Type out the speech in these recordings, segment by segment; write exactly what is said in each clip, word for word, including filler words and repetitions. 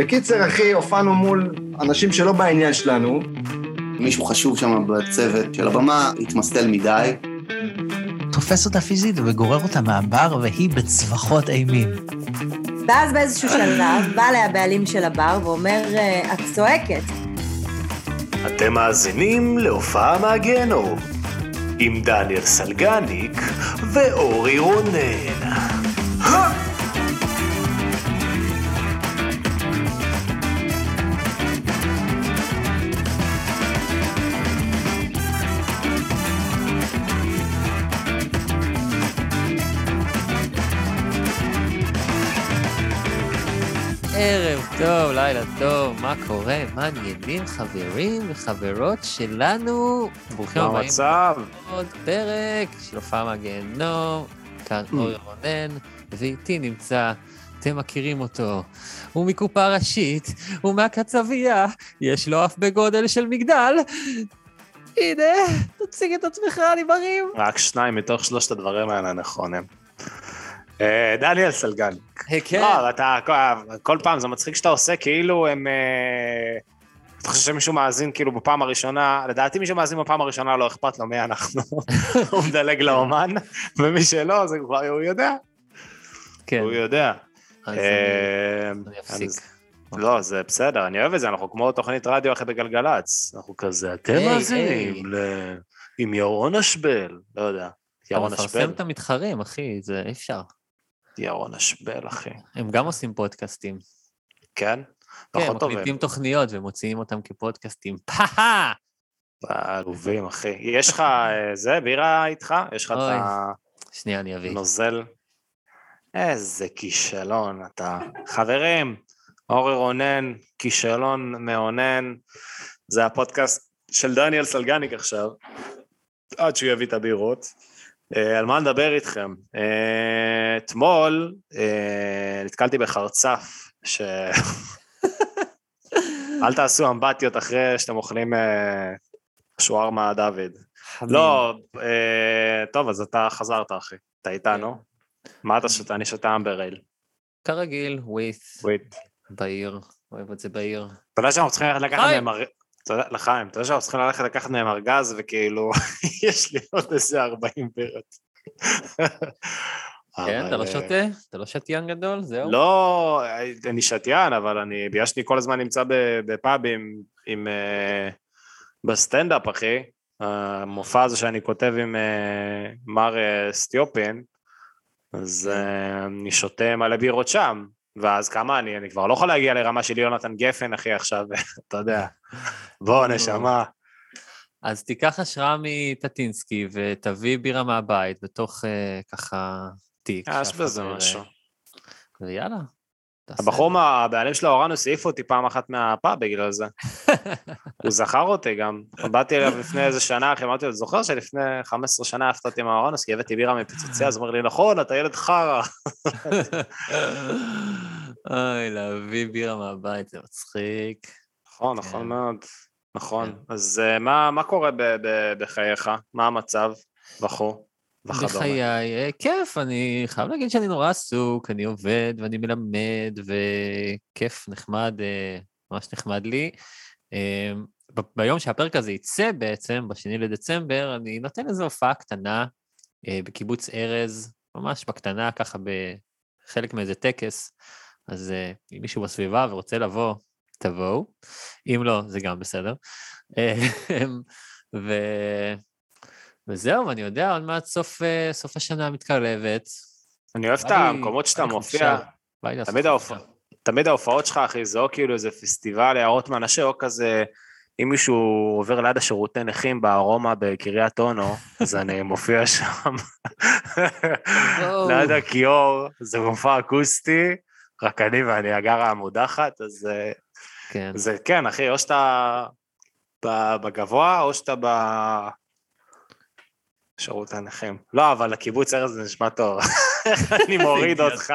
בקיצר, אחי, הופענו מול אנשים שלא בעניין שלנו. מישהו חשוב שם בצוות של הבמה, התמסטל מדי. תופס אותה פיזית וגורר אותה מהבר, והיא בצווחות אימים. ואז באיזשהו שלב, בא לה הבעלים של הבר ואומר, את צועקת. אתם מאזינים להופעה מהגנום, עם דניאל סלגניק ואורי רונן. ערב טוב, לילה טוב, מה קורה? מה עניינים חברים וחברות שלנו? ברוכים הבאים עוד פרק של הופעה מהגיהנום, כאן אורי רונן, ואיתי נמצא, אתם מכירים אותו, הוא מקופה ראשית, הוא מהקצבייה, יש לו אף בגודל של מגדל, הנה, תציג את עצמך, אני בריא. רק שניים מתוך שלושת הדברים האלה נכונים. דניאל סלגניק. כן. כל פעם זה מצחיק שאתה עושה, כאילו הם... אתה חושב שמישהו מאזין כאילו בפעם הראשונה, לדעתי מישהו מאזין בפעם הראשונה לא אכפת לו מה אנחנו, הוא מדלג לאומן, ומי שלא, זה כבר, הוא יודע. כן. הוא יודע. אז אני אפסיק. לא, זה בסדר, אני אוהב את זה, אנחנו כמו תוכנית רדיו אחרי בגלגלץ, אנחנו כזה, אתם מאזינים עם ירון אשבל, לא יודע. ירון אשבל. מפרסם את המתחרים, אחי, זה אפשר. ירון אשבל, אחי. הם גם עושים פודקאסטים. כן? כן, הם מקליטים תוכניות ומוציאים אותם כפודקאסטים. פהה! בעלובים, אחי. יש לך זה, בירה איתך? יש לך את ה... שנייה, אני אביא. נוזל. איזה כישלון אתה. חברים, אורי רונן, כישלון מעונן. זה הפודקאסט של דניאל סלגניק עכשיו. עד שהוא יביא את הבירות. על מה נדבר איתכם? אתמול נתקלתי בחרצף, ש... אל תעשו אמבטיות אחרי שאתם אוכלים שוארמה דוד. לא, טוב, אז אתה חזרת, אחי. אתה איתנו? מה אתה שותה? אני שותה אמברייל. כרגיל, ווית. ווית. בעיר. אוהב את זה בעיר. אתה יודע שאנחנו צריכים לקחת ממראה. לחיים, אתה יודע שאנחנו צריכים ללכת לקחת מהם ארגז, וכאילו, יש לי עוד איזה ארבעים בירות. כן, אתה לא שותה? אתה לא שתיין גדול? זהו? לא, אני שתיין, אבל אני, בגלל שאני כל הזמן נמצא בפאבים, עם, בסטנדאפ, אחי, המופע הזה שאני כותב עם מר סטיופין, אז אני שותה מלא בירות שם. ואז כמה אני, אני כבר לא יכול להגיע לרמה של יונתן גפן, אחי, עכשיו, אתה יודע, בוא נשמה. אז תיקח השראה מטטינסקי, ותביא בירה מהבית, בתוך ככה תיק. יש בזה משהו. ויאללה. הבחור, הבעלים של האורנוס, העיף אותי פעם אחת מהפה בגלל זה. הוא זכר אותי גם. באתי אליו לפני איזה שנה, אחי, אמרתי לו, זוכר שלפני חמש עשרה שנה הפתעתי עם האורנוס, כי הבאתי בירה מפיצוציה, אז אומר לי, נכון, אתה ילד חרא. אוי, להביא בירה מהבית, זה מצחיק. נכון, נכון מאוד. נכון. אז מה קורה בחייך? מה המצב? בחור? בחיי, כיף, אני חייב להגיד שאני נורא עסוק, אני עובד ואני מלמד וכיף נחמד, ממש נחמד לי. ביום שהפרק הזה יצא בעצם, בשני לדצמבר, אני נותן איזו הופעה קטנה בקיבוץ ארז, ממש בקטנה, ככה בחלק מאיזה טקס, אז אם מישהו בסביבה ורוצה לבוא, תבואו, אם לא, זה גם בסדר. ו... וזהו, אני יודע, עוד מעט סוף, סוף השנה מתקרבת. אני אוהב את המקומות שאתה מופיע. תמיד, ההופע... תמיד ההופעות שלך, אחי, זה או כאילו איזה פסטיבל, הערות מאנשי, או כזה, אם מישהו עובר ליד השירותי נכים בארומה בקריית אונו, אז אני מופיע שם. ליד הכיור, זה מופע אקוסטי, רק אני ואני אגר המודחת, אז כן. זה כן, אחי, או שאתה בגבוה, או שאתה ב... שירות הנכים. לא, אבל הקיבוץ ארז זה נשמע טוב. אני מוריד אותך.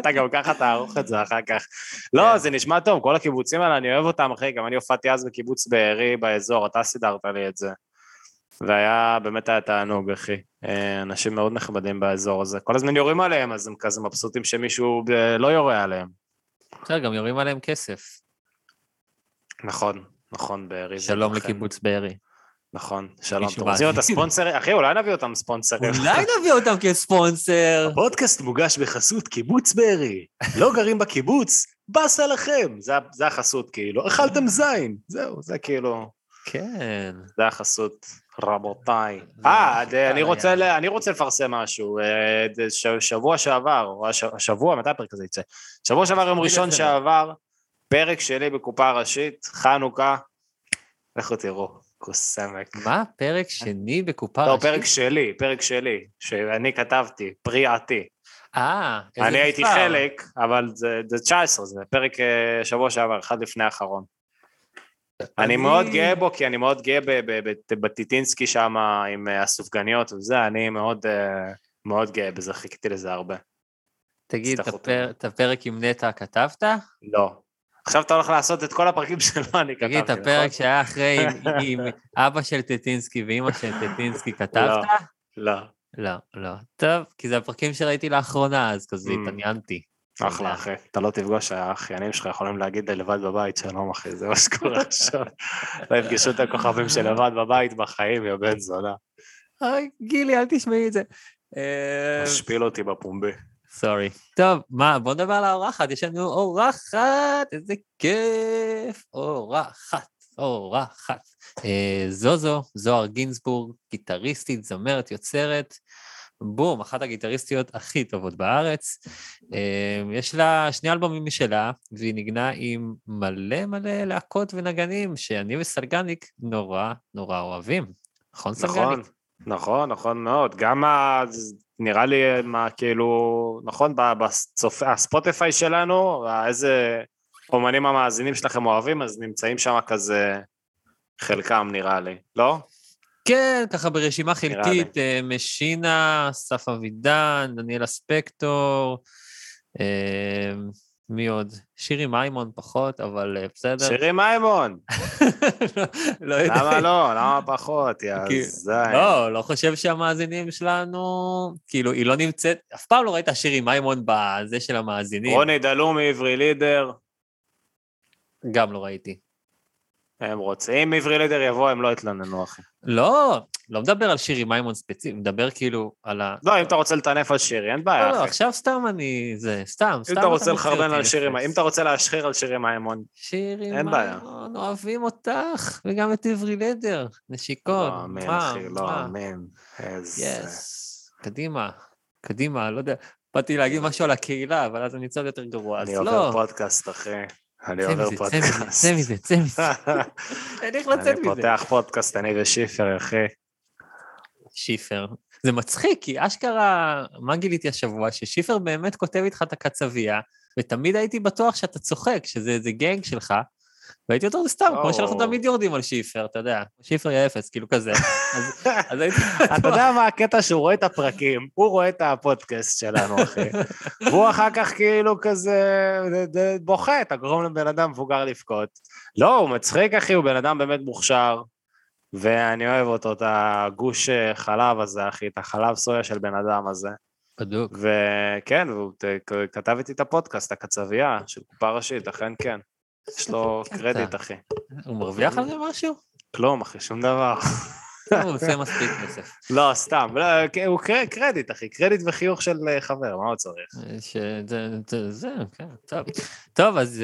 אתה גם ככה תערוך את זה אחר כך. לא, זה נשמע טוב. כל הקיבוצים האלה, אני אוהב אותם, אחי. גם אני הופעתי אז בקיבוץ בערי באזור, אתה סידרת לי את זה. והיה, באמת היה תענוג, אחי. אנשים מאוד נחמדים באזור הזה. כל הזמן יורים עליהם, אז הם כזה מבסוטים שמישהו לא יורה עליהם. בסדר, גם יורים עליהם כסף. נכון, נכון, בארי. שלום לקיבוץ בארי. נכון, שלום. אתם רוצים אותם ספונסרים? אחי, אולי נביא אותם ספונסרים. אולי נביא אותם כספונסר. הפודקאסט מוגש בחסות קיבוץ בארי. לא גרים בקיבוץ, בסה לכם. זה החסות כאילו. אכלתם זין. זהו, זה כאילו. כן. זה החסות. רבותיי. אה, אני רוצה לפרסם משהו. שבוע שעבר, או השבוע, מתי הפרק הזה יצא? שבוע שעבר, יום ראשון שעבר, פרק שלי בקופה הראשית, חנוכה. לכו תראו. קוסמק. מה? פרק שני בקופה ראשית? לא, פרק שלי, פרק שלי, שאני כתבתי, פריעתי. אה, איזה אני הייתי חלק, אבל זה תשע עשרה, זה פרק שבוע שעבר, אחד לפני האחרון. אני מאוד גאה בו, כי אני מאוד גאה בטיטינסקי שם עם הסופגניות וזה, אני מאוד גאה בזה, חיכיתי לזה הרבה. תגיד, את הפרק עם נטע כתבת? לא. עכשיו אתה הולך לעשות את כל הפרקים שלו, אני כתבתי. תגיד, הפרק שהיה אחרי עם אבא של טטינסקי ואמא של טטינסקי כתבת? לא. לא, לא. טוב, כי זה הפרקים שראיתי לאחרונה, אז כזה התעניינתי. אחלה, אחי. אתה לא תפגוש, האחיינים שלך יכולים להגיד לבד בבית, שלום אחי, זה מה שקורה עכשיו. לא יפגשו את הכוכבים של לבד בבית בחיים, יא בן זונה. אוי, גילי, אל תשמעי את זה. משפיל אותי בפומבי. סורי. טוב, מה, בוא נדבר על האורחת, יש לנו אורחת, איזה כיף, אורחת, אורחת. אה, זוזו, זוהר גינסבורג, גיטריסטית, זמרת, יוצרת, בום, אחת הגיטריסטיות הכי טובות בארץ. אה, יש לה שני אלבומים משלה, והיא נגנה עם מלא מלא להקות ונגנים, שאני וסלגניק נורא נורא אוהבים. נכון, סלגניק? נכון, נכון, נכון מאוד, גם ה... נראה לי מה כאילו, נכון, בספוטיפיי שלנו, איזה אומנים המאזינים שלכם אוהבים, אז נמצאים שם כזה חלקם נראה לי, לא? כן, ככה ברשימה חלקית, משינה, סף אבידן, דניאל אספקטור, מי עוד? שירי מיימון פחות, אבל בסדר. שירי מיימון! למה לא? למה פחות? לא, לא חושב שהמאזינים שלנו, כאילו, היא לא נמצאת, אף פעם לא ראית שירי מיימון בזה של המאזינים. רוני דלומי, עברי לידר. גם לא ראיתי. הם רוצים, עברי לידר יבוא, הם לא יתלוננו, אחי. לא, לא מדבר על שירי מיימון ספציפי, מדבר כאילו על ה... לא, אם אתה רוצה לטנף על שירי, אין בעיה, אחי. לא, עכשיו סתם אני... זה, סתם, סתם... אם אתה רוצה לחרבן על שירי מיימון, אם אתה רוצה להשחיר על שירי מיימון, אין בעיה. אוהבים אותך, וגם את עברי לידר, נשיקות. לא אמן, אחי, לא אמן. יס, קדימה, קדימה, לא יודע, באתי להגיד משהו על הקהילה, אבל אז אני צריך יותר גרוע, אז לא. אני עובר פודקאסט, אחי. אני עובר פודקאסט. צא מזה, צא מזה. אני פותח פודקאסט, אני ושיפר, אחי. שיפר. זה מצחיק, כי אשכרה, מה גיליתי השבוע? ששיפר באמת כותב איתך את הקצביה, ותמיד הייתי בטוח שאתה צוחק, שזה איזה גנג שלך, והייתי אותו סתם, כמו שאנחנו תמיד יורדים על שיפר, אתה יודע, שיפר יהיה אפס, כאילו כזה. אתה יודע מה הקטע שהוא רואה את הפרקים, הוא רואה את הפודקאסט שלנו, אחי, והוא אחר כך כאילו כזה בוכה, אתה גורם לבן אדם מבוגר לבכות. לא, הוא מצחיק, אחי, הוא בן אדם באמת מוכשר, ואני אוהב אותו, את הגוש חלב הזה, אחי, את החלב סויה של בן אדם הזה. בדוק. וכן, והוא כתב איתי את הפודקאסט, הקצבייה של קופה ראשית, אכן כן. יש לו קרדיט, אחי. הוא מרוויח על זה משהו? כלום, אחי, שום דבר. הוא עושה מספיק כסף. לא, סתם, הוא קרדיט, אחי, קרדיט וחיוך של חבר, מה הוא צריך? זה, כן, טוב. טוב, אז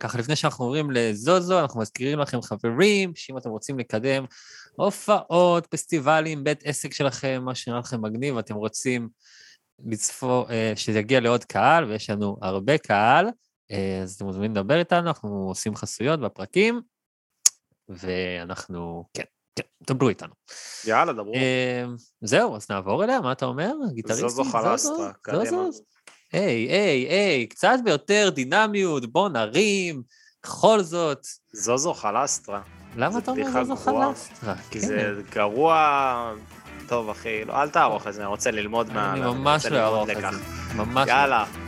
ככה, לפני שאנחנו עוברים לזוזו, אנחנו מזכירים לכם חברים, שאם אתם רוצים לקדם הופעות, פסטיבלים, בית עסק שלכם, מה שנראה לכם מגניב, אתם רוצים שזה יגיע לעוד קהל, ויש לנו הרבה קהל, אז אתם מוזמנים לדבר איתנו, אנחנו עושים חסויות בפרקים, ואנחנו, כן, כן, דברו איתנו. יאללה, דברו. זהו, אז נעבור אליה, מה אתה אומר? גיטריסטים? זוזו חלסטה, קדימה. היי, היי, היי, קצת ביותר דינמיות, בוא נרים, בכל זאת. זוזו חלסטה. למה אתה אומר זוזו חלסטה? כי זה גרוע... טוב אחי, אל תערוך את זה, אני רוצה ללמוד מה... אני ממש לא אערוך את זה, ממש לא.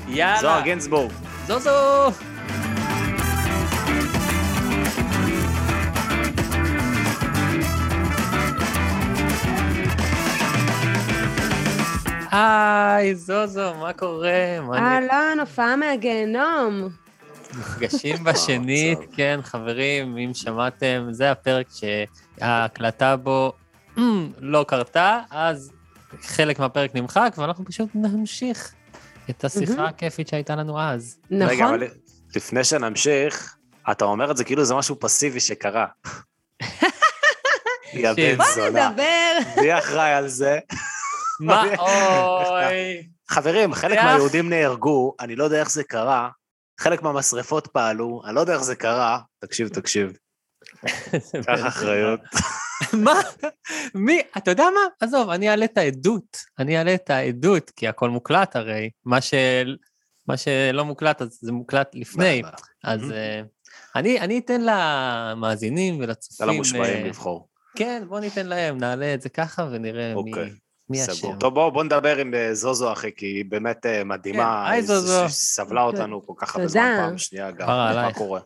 יאללה, זוהר גינסבורג. זוזו! היי, זוזו, מה קורה? אהלן, הופעה מהגיהנום. מפגשים בשנית, כן, חברים, אם שמעתם, זה הפרק שההקלטה בו לא קרתה, אז חלק מהפרק נמחק, ואנחנו פשוט נמשיך את השיחה הכיפית שהייתה לנו אז. נכון. רגע, אבל לפני שנמשיך, אתה אומר את זה כאילו זה משהו פסיבי שקרה. יבן זונה. מי אחראי על זה? מה, אוי. חברים, חלק מהיהודים נהרגו, אני לא יודע איך זה קרה, חלק מהמשרפות פעלו, אני לא יודע איך זה קרה, תקשיב, תקשיב. כך אחריות. מה? מי? אתה יודע מה? עזוב, אני אעלה את העדות, אני אעלה את העדות, כי הכל מוקלט הרי, מה שלא מוקלט, אז זה מוקלט לפני, אז אני אתן למאזינים ולצופים. למושפעים לבחור. כן, בוא ניתן להם, נעלה את זה ככה ונראה מי... טוב, בואו נדבר עם זוזו אחי, כי היא באמת מדהימה, היא סבלה אותנו כל כך בזמן פעם שנייה, גם מה קורה.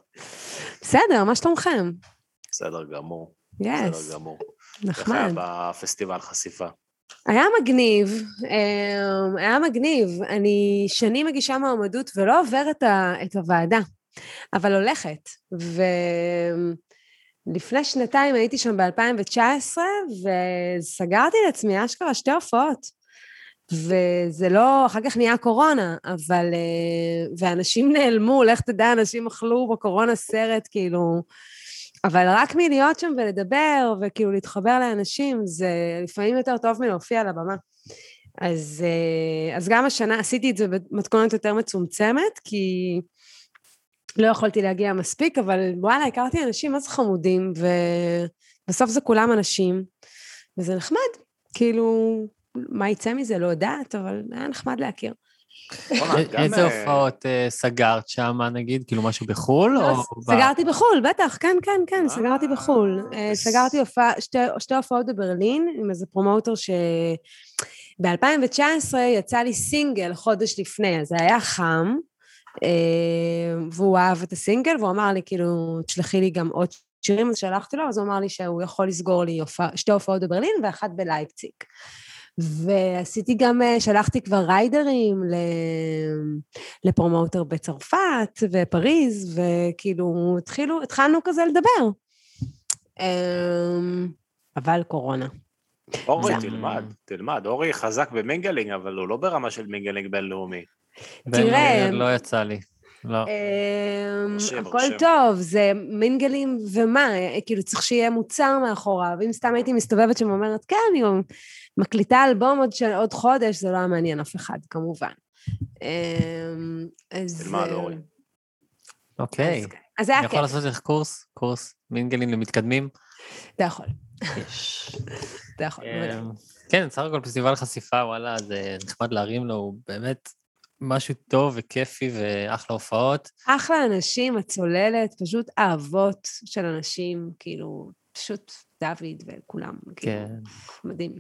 בסדר, מה שלומכם? בסדר גמור, בסדר גמור. נחמד. בפסטיבל חשיפה. היה מגניב, היה מגניב, אני שנים מגישה מעמדות ולא עוברת את הוועדה, אבל הולכת, ו... לפני שנתיים הייתי שם ב-אלפיים תשע עשרה, וסגרתי לעצמי אשכרה שתי הופעות, וזה לא, אחר כך נהיה קורונה, אבל, ואנשים נעלמו, לך תדע, אנשים אכלו בקורונה סרט, כאילו, אבל רק מלהיות שם ולדבר, וכאילו להתחבר לאנשים, זה לפעמים יותר טוב מלהופיע על הבמה. אז, אז גם השנה עשיתי את זה במתכונת יותר מצומצמת, כי... לא יכולתי להגיע מספיק, אבל וואלה, הכרתי אנשים אז חמודים, ובסוף זה כולם אנשים, וזה נחמד, כאילו, מה יצא מזה, לא יודעת, אבל היה נחמד להכיר. איזה הופעות סגרת שם, נגיד, כאילו משהו בחול? סגרתי בחול, בטח, כן, כן, כן, סגרתי בחול. סגרתי שתי הופעות בברלין, עם איזה פרומוטר ש... ב-אלפיים תשע עשרה יצא לי סינגל חודש לפני, אז זה היה חם, והוא אהב את הסינגל, והוא אמר לי, כאילו, תשלחי לי גם עוד שירים, אז שלחתי לו, אז הוא אמר לי שהוא יכול לסגור לי שתי הופעות בברלין, ואחת בלייפציג. ועשיתי גם, שלחתי כבר ריידרים לפרומוטר בצרפת, ופריז, וכאילו, התחילו, התחלנו כזה לדבר. אבל קורונה. אורי, תלמד, תלמד. אורי חזק במינגלינג, אבל הוא לא ברמה של מינגלינג בינלאומי. תראה, לא יצא לי, לא. הכל טוב, זה מינגלים ומה, כאילו צריך שיהיה מוצר מאחורה, ואם סתם הייתי מסתובבת שמאמרת, כן, אני מקליטה אלבום עוד חודש, זה לא המעניין אף אחד, כמובן. תלמה, לאורי. אוקיי, אני יכול לעשות לך קורס, קורס מינגלים למתקדמים? אתה יכול. יש. אתה יכול, בדיוק. כן, סך הכל פסטיבל חשיפה, וואלה, זה נחמד להרים לו, הוא באמת... משהו טוב וכיפי ואחלה הופעות. אחלה אנשים, הצוללת, פשוט אהבות של אנשים, כאילו, פשוט דוד וכולם, כאילו, מדהים.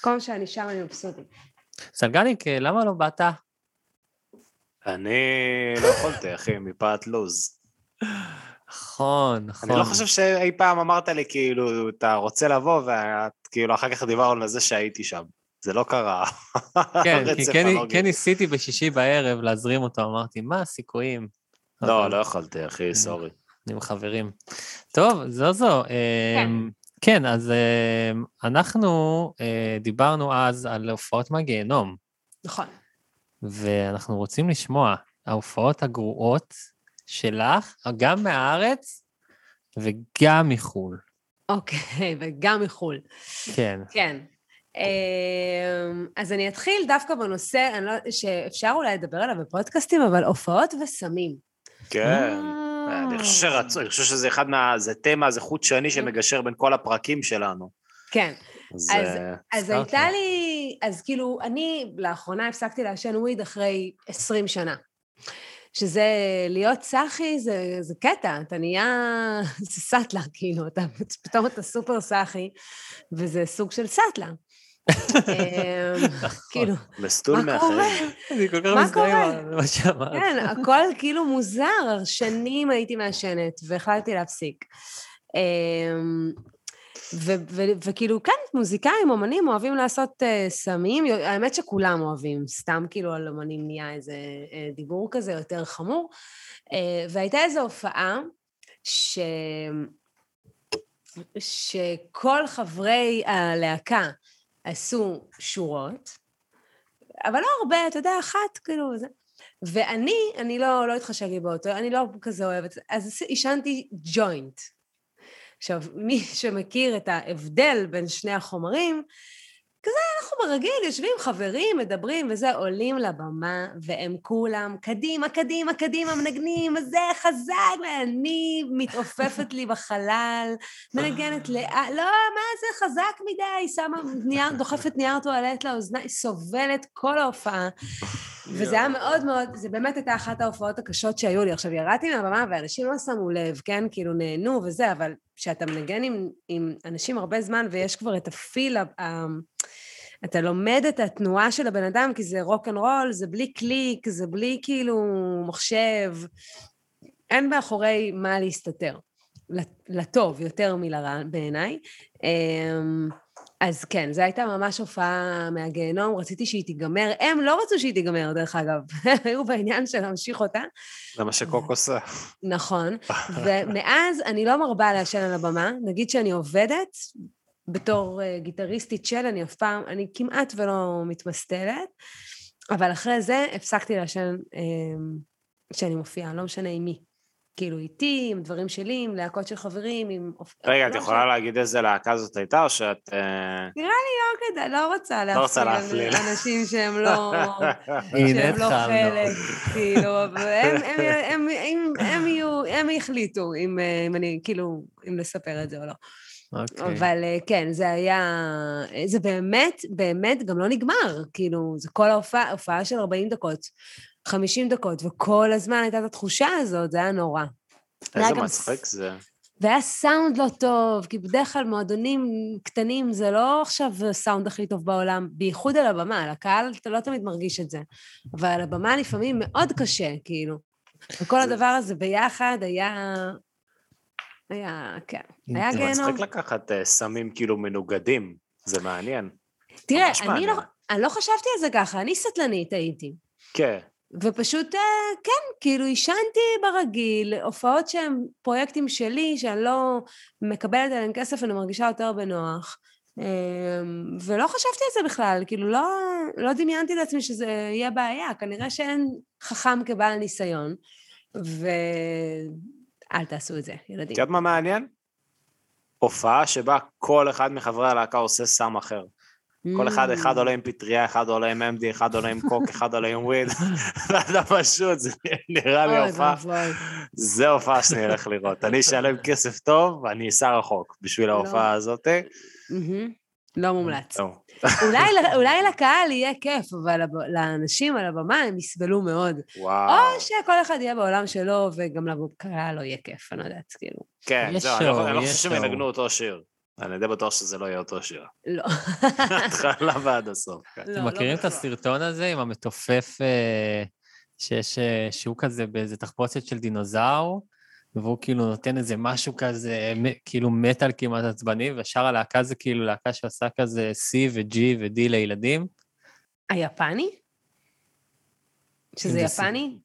כל שאני שם אני מבסוטים. סלגניק, למה לא באת? אני לא יכולתי, אחי, מפאת לוז. נכון, נכון. אני לא חושב שאי פעם אמרת לי, כאילו, אתה רוצה לבוא, וכאילו, אחר כך דיברנו על זה שהייתי שם. זה לא קרה. כן, כי כן ניסיתי בשישי בערב להזרים אותו, אמרתי, מה הסיכויים? לא, לא יכולתי, אחי, סורי. עם חברים. טוב, זוזו. כן, אז אנחנו דיברנו אז על הופעות מהגיהנום. נכון. ואנחנו רוצים לשמוע ההופעות הגרועות שלך, גם מהארץ וגם מחול. אוקיי, וגם מחול. כן. כן. אז אני אתחיל דווקא בנושא שאפשר אולי לדבר עליו בפודקאסטים, אבל הופעות וסמים. כן, אני חושב שזה אחד מה... זה תמה, זה חוט שני שמגשר בין כל הפרקים שלנו. כן, אז הייתה לי... אז כאילו, אני לאחרונה הפסקתי לעשן וויד אחרי עשרים שנה. שזה להיות סחי, זה קטע, אתה נהיה, זה סטלה, כאילו, פתאום אתה סופר סחי, וזה סוג של סטלה. כאילו, מה קורה? מה קורה? כן, הכל כאילו מוזר, שנים הייתי מעשנת, והחלטתי להפסיק. וכאילו, כן, מוזיקאים, אומנים, אוהבים לעשות סמים, האמת שכולם אוהבים, סתם כאילו על אומנים נהיה איזה דיבור כזה יותר חמור, והייתה איזו הופעה ש... שכל חברי הלהקה עשו שורות, אבל לא הרבה, אתה יודע, אחת, כאילו, זה... ואני, אני לא, לא התחשק לי באותו, אני לא כזה אוהבת, אז ישנתי ג'וינט. עכשיו, מי שמכיר את ההבדל בין שני החומרים, כזה אנחנו ברגיל, יושבים חברים, מדברים, וזה עולים לבמה, והם כולם קדימה, קדימה, קדימה, מנגנים, וזה חזק, ואני מתעופפת לי בחלל, מנגנת לאט, לא, מה זה חזק מדי, שמה נייר, דוחפת נייר טואלט לאוזני, סובלת כל ההופעה, וזה היה מאוד מאוד, זה באמת הייתה אחת ההופעות הקשות שהיו לי, עכשיו ירדתי מהבמה, ואנשים לא שמו לב, כן, כאילו נהנו וזה, אבל כשאתה מנגן עם, עם אנשים הרבה זמן, ויש כבר את הפיל, אתה לומד את התנועה של הבן אדם, כי זה רוק אנד רול, זה בלי קליק, זה בלי כאילו מחשב, אין באחורי מה להסתתר, לטוב יותר מלרע בעיניי, אז כן, זו הייתה ממש הופעה מהגיהנום, רציתי שהיא תיגמר, הם לא רצו שהיא תיגמר, דרך אגב, היו בעניין של להמשיך אותה. זה מה שקוק עושה. נכון, ומאז אני לא מרבה להשן על הבמה, נגיד שאני עובדת, בתור גיטריסטית של, אני אף פעם, אני כמעט ולא מתמסתלת, אבל אחרי זה הפסקתי להשן שאני מופיעה, לא משנה עם מי. כאילו איתי, עם דברים שלי, עם להקות של חברים, עם... רגע, את יכולה להגיד איזה להקה זאת הייתה, או שאת... נראה לי לא כדאי, לא רוצה להפליל אנשים שהם לא... שהם לא חלק, כאילו, הם יחליטו אם אני, כאילו, אם לספר את זה או לא. אבל כן, זה היה... זה באמת, באמת גם לא נגמר, כאילו, זה כל ההופעה של ארבעים דקות. חמישים דקות, וכל הזמן הייתה את התחושה הזאת, זה היה נורא. איזה מצחיק ס... זה. והיה סאונד לא טוב, כי בדרך כלל מועדונים קטנים, זה לא עכשיו סאונד הכי טוב בעולם, בייחוד על הבמה, על הקהל אתה לא תמיד מרגיש את זה, אבל על הבמה לפעמים מאוד קשה, כאילו. וכל זה... הדבר הזה ביחד היה... היה, כן. היה זה גיהנום. זה מצחיק לקחת uh, סמים כאילו מנוגדים, זה מעניין. תראה, אני, מעניין. לא, אני לא חשבתי על זה ככה, אני סטלנית הייתי. כן. ופשוט, כן, כאילו, ישנתי ברגיל, הופעות שהם פרויקטים שלי, שאני לא מקבלת עליהם כסף, אני מרגישה יותר בנוח, ולא חשבתי על זה בכלל, כאילו, לא, לא דמיינתי לעצמי שזה יהיה בעיה, כנראה שאין חכם כבעל ניסיון, ואל תעשו את זה, ילדים. את יודעת מה מעניין? הופעה שבה כל אחד מחברי הלהקה עושה סם אחר. כל אחד, אחד עולה עם פטריה, אחד עולה עם אמדי, אחד עולה עם קוק, אחד עולה עם וויד. זה פשוט, זה נראה לי הופעה. זה הופעה שאני אלך לראות. אני אשלם כסף טוב, ואני אסע רחוק בשביל ההופעה הזאת. לא מומלץ. אולי לקהל יהיה כיף, אבל לאנשים על הבמה הם יסבלו מאוד. או שכל אחד יהיה בעולם שלו, וגם לקהל לא יהיה כיף, אני יודעת, כאילו. כן, אני לא חושב שמנגנו אותו שיר. אני די בטוח שזה לא יהיה אותו שיר. לא. התחלה ועד הסוף. אתם מכירים את הסרטון הזה עם המתופף שהוא כזה באיזה תחפושת של דינוזאור, והוא כאילו נותן איזה משהו כזה, כאילו מטל כמעט עצבני, ושאר הלהקה זה כאילו להקה שעשה כזה C ו-G ו-D לילדים. היפני? שזה יפני?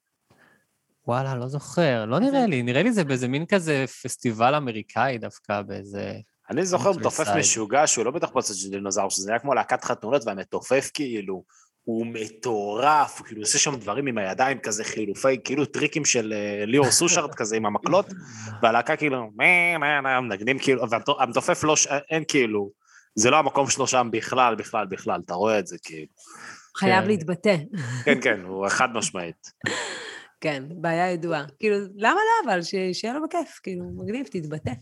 וואלה, לא זוכר. לא נראה לי. נראה לי זה באיזה מין כזה פסטיבל אמריקאי דווקא באיזה... אני זוכר מתופף משוגע שהוא לא בתחפושת של דינוזאור, שזה היה כמו להקת חתונות, והמתופף כאילו, הוא מטורף, הוא כאילו עושה שם דברים עם הידיים כזה חילופי, כאילו טריקים של ליאור סושארד כזה עם המקלות, והלהקה כאילו, מנגנים כאילו, והמתופף לא, אין כאילו, זה לא המקום שלו שם בכלל, בכלל, בכלל, אתה רואה את זה כאילו. חייב להתבטא. כן, כן, הוא אחד משמעית. כן, בעיה ידועה. כאילו, למה לא, אבל שיהיה לו בכיף, כאילו, מגניב, תתבטא.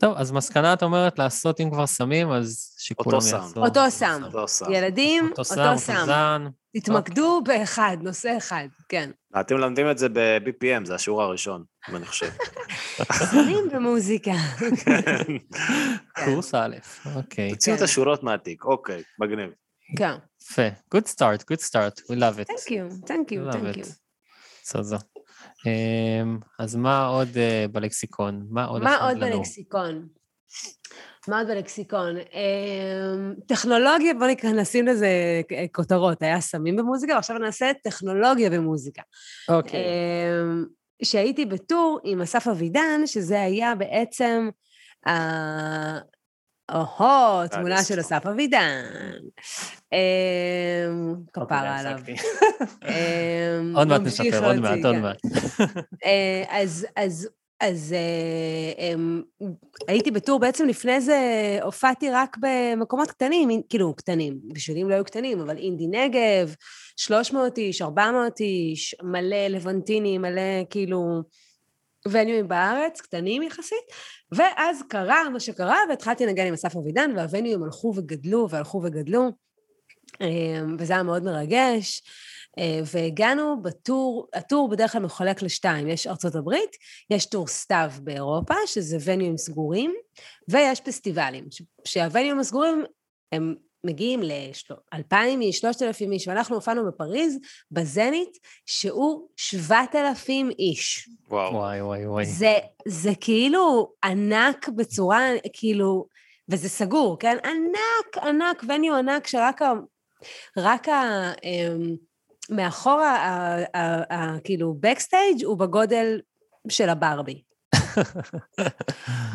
טוב, אז מסקנה את אומרת לעשות אם כבר סמים, אז שכולם יעשו. אותו סם. אותו סם. ילדים, אותו סם. תתמקדו באחד, נושא אחד, כן. אתם למדים את זה ב-בי פי אם, זה השיעור הראשון, אם אני חושב. סמים במוזיקה. קורס א', אוקיי. תוציאו את השורות מעתיק, אוקיי, מגניב. כן. יפה. Good start, good start, we love it. Thank you, thank you, thank you. סוזו. אז מה עוד בלקסיקון? מה עוד בלקסיקון? מה בלקסיקון? טכנולוגיה, בוא נשים לזה כותרות, היה סמים במוזיקה, ועכשיו נעשה טכנולוגיה במוזיקה. אוקיי. שהייתי בטור עם אסף אבידן, שזה היה בעצם, אוהו, תמונה של אסף אבידן. כפרה עליו. עוד מעט נשפר, עוד מעט, עוד מעט. אז, אז, אז הייתי בטור, בעצם לפני זה הופעתי רק במקומות קטנים, כאילו קטנים, בשבילים לא היו קטנים, אבל אינדי נגב, שלוש מאות איש, ארבע מאות איש, מלא לבנטיני, מלא כאילו וניויים בארץ, קטנים יחסית, ואז קרה מה שקרה, והתחלתי לנגן עם אסף אבידן, והוניויים הלכו וגדלו, והלכו וגדלו, וזה היה מאוד מרגש, והגענו בטור, הטור בדרך כלל מחולק לשתיים, יש ארצות הברית, יש טור סתיו באירופה, שזה וניויים סגורים, ויש פסטיבלים, שהוניויים הסגורים הם מגיעים ל-אלפיים איש, שלושת אלפים איש, ואנחנו הופענו בפריז, בזנית, שהוא שבעת אלפים איש. וואו, וואי, וואי, וואי. זה, זה כאילו ענק בצורה, כאילו, וזה סגור, כן? ענק, ענק, וניו ענק, שרק ה... רק ה... מאחורה, כאילו, בקסטייג' הוא בגודל של הברבי.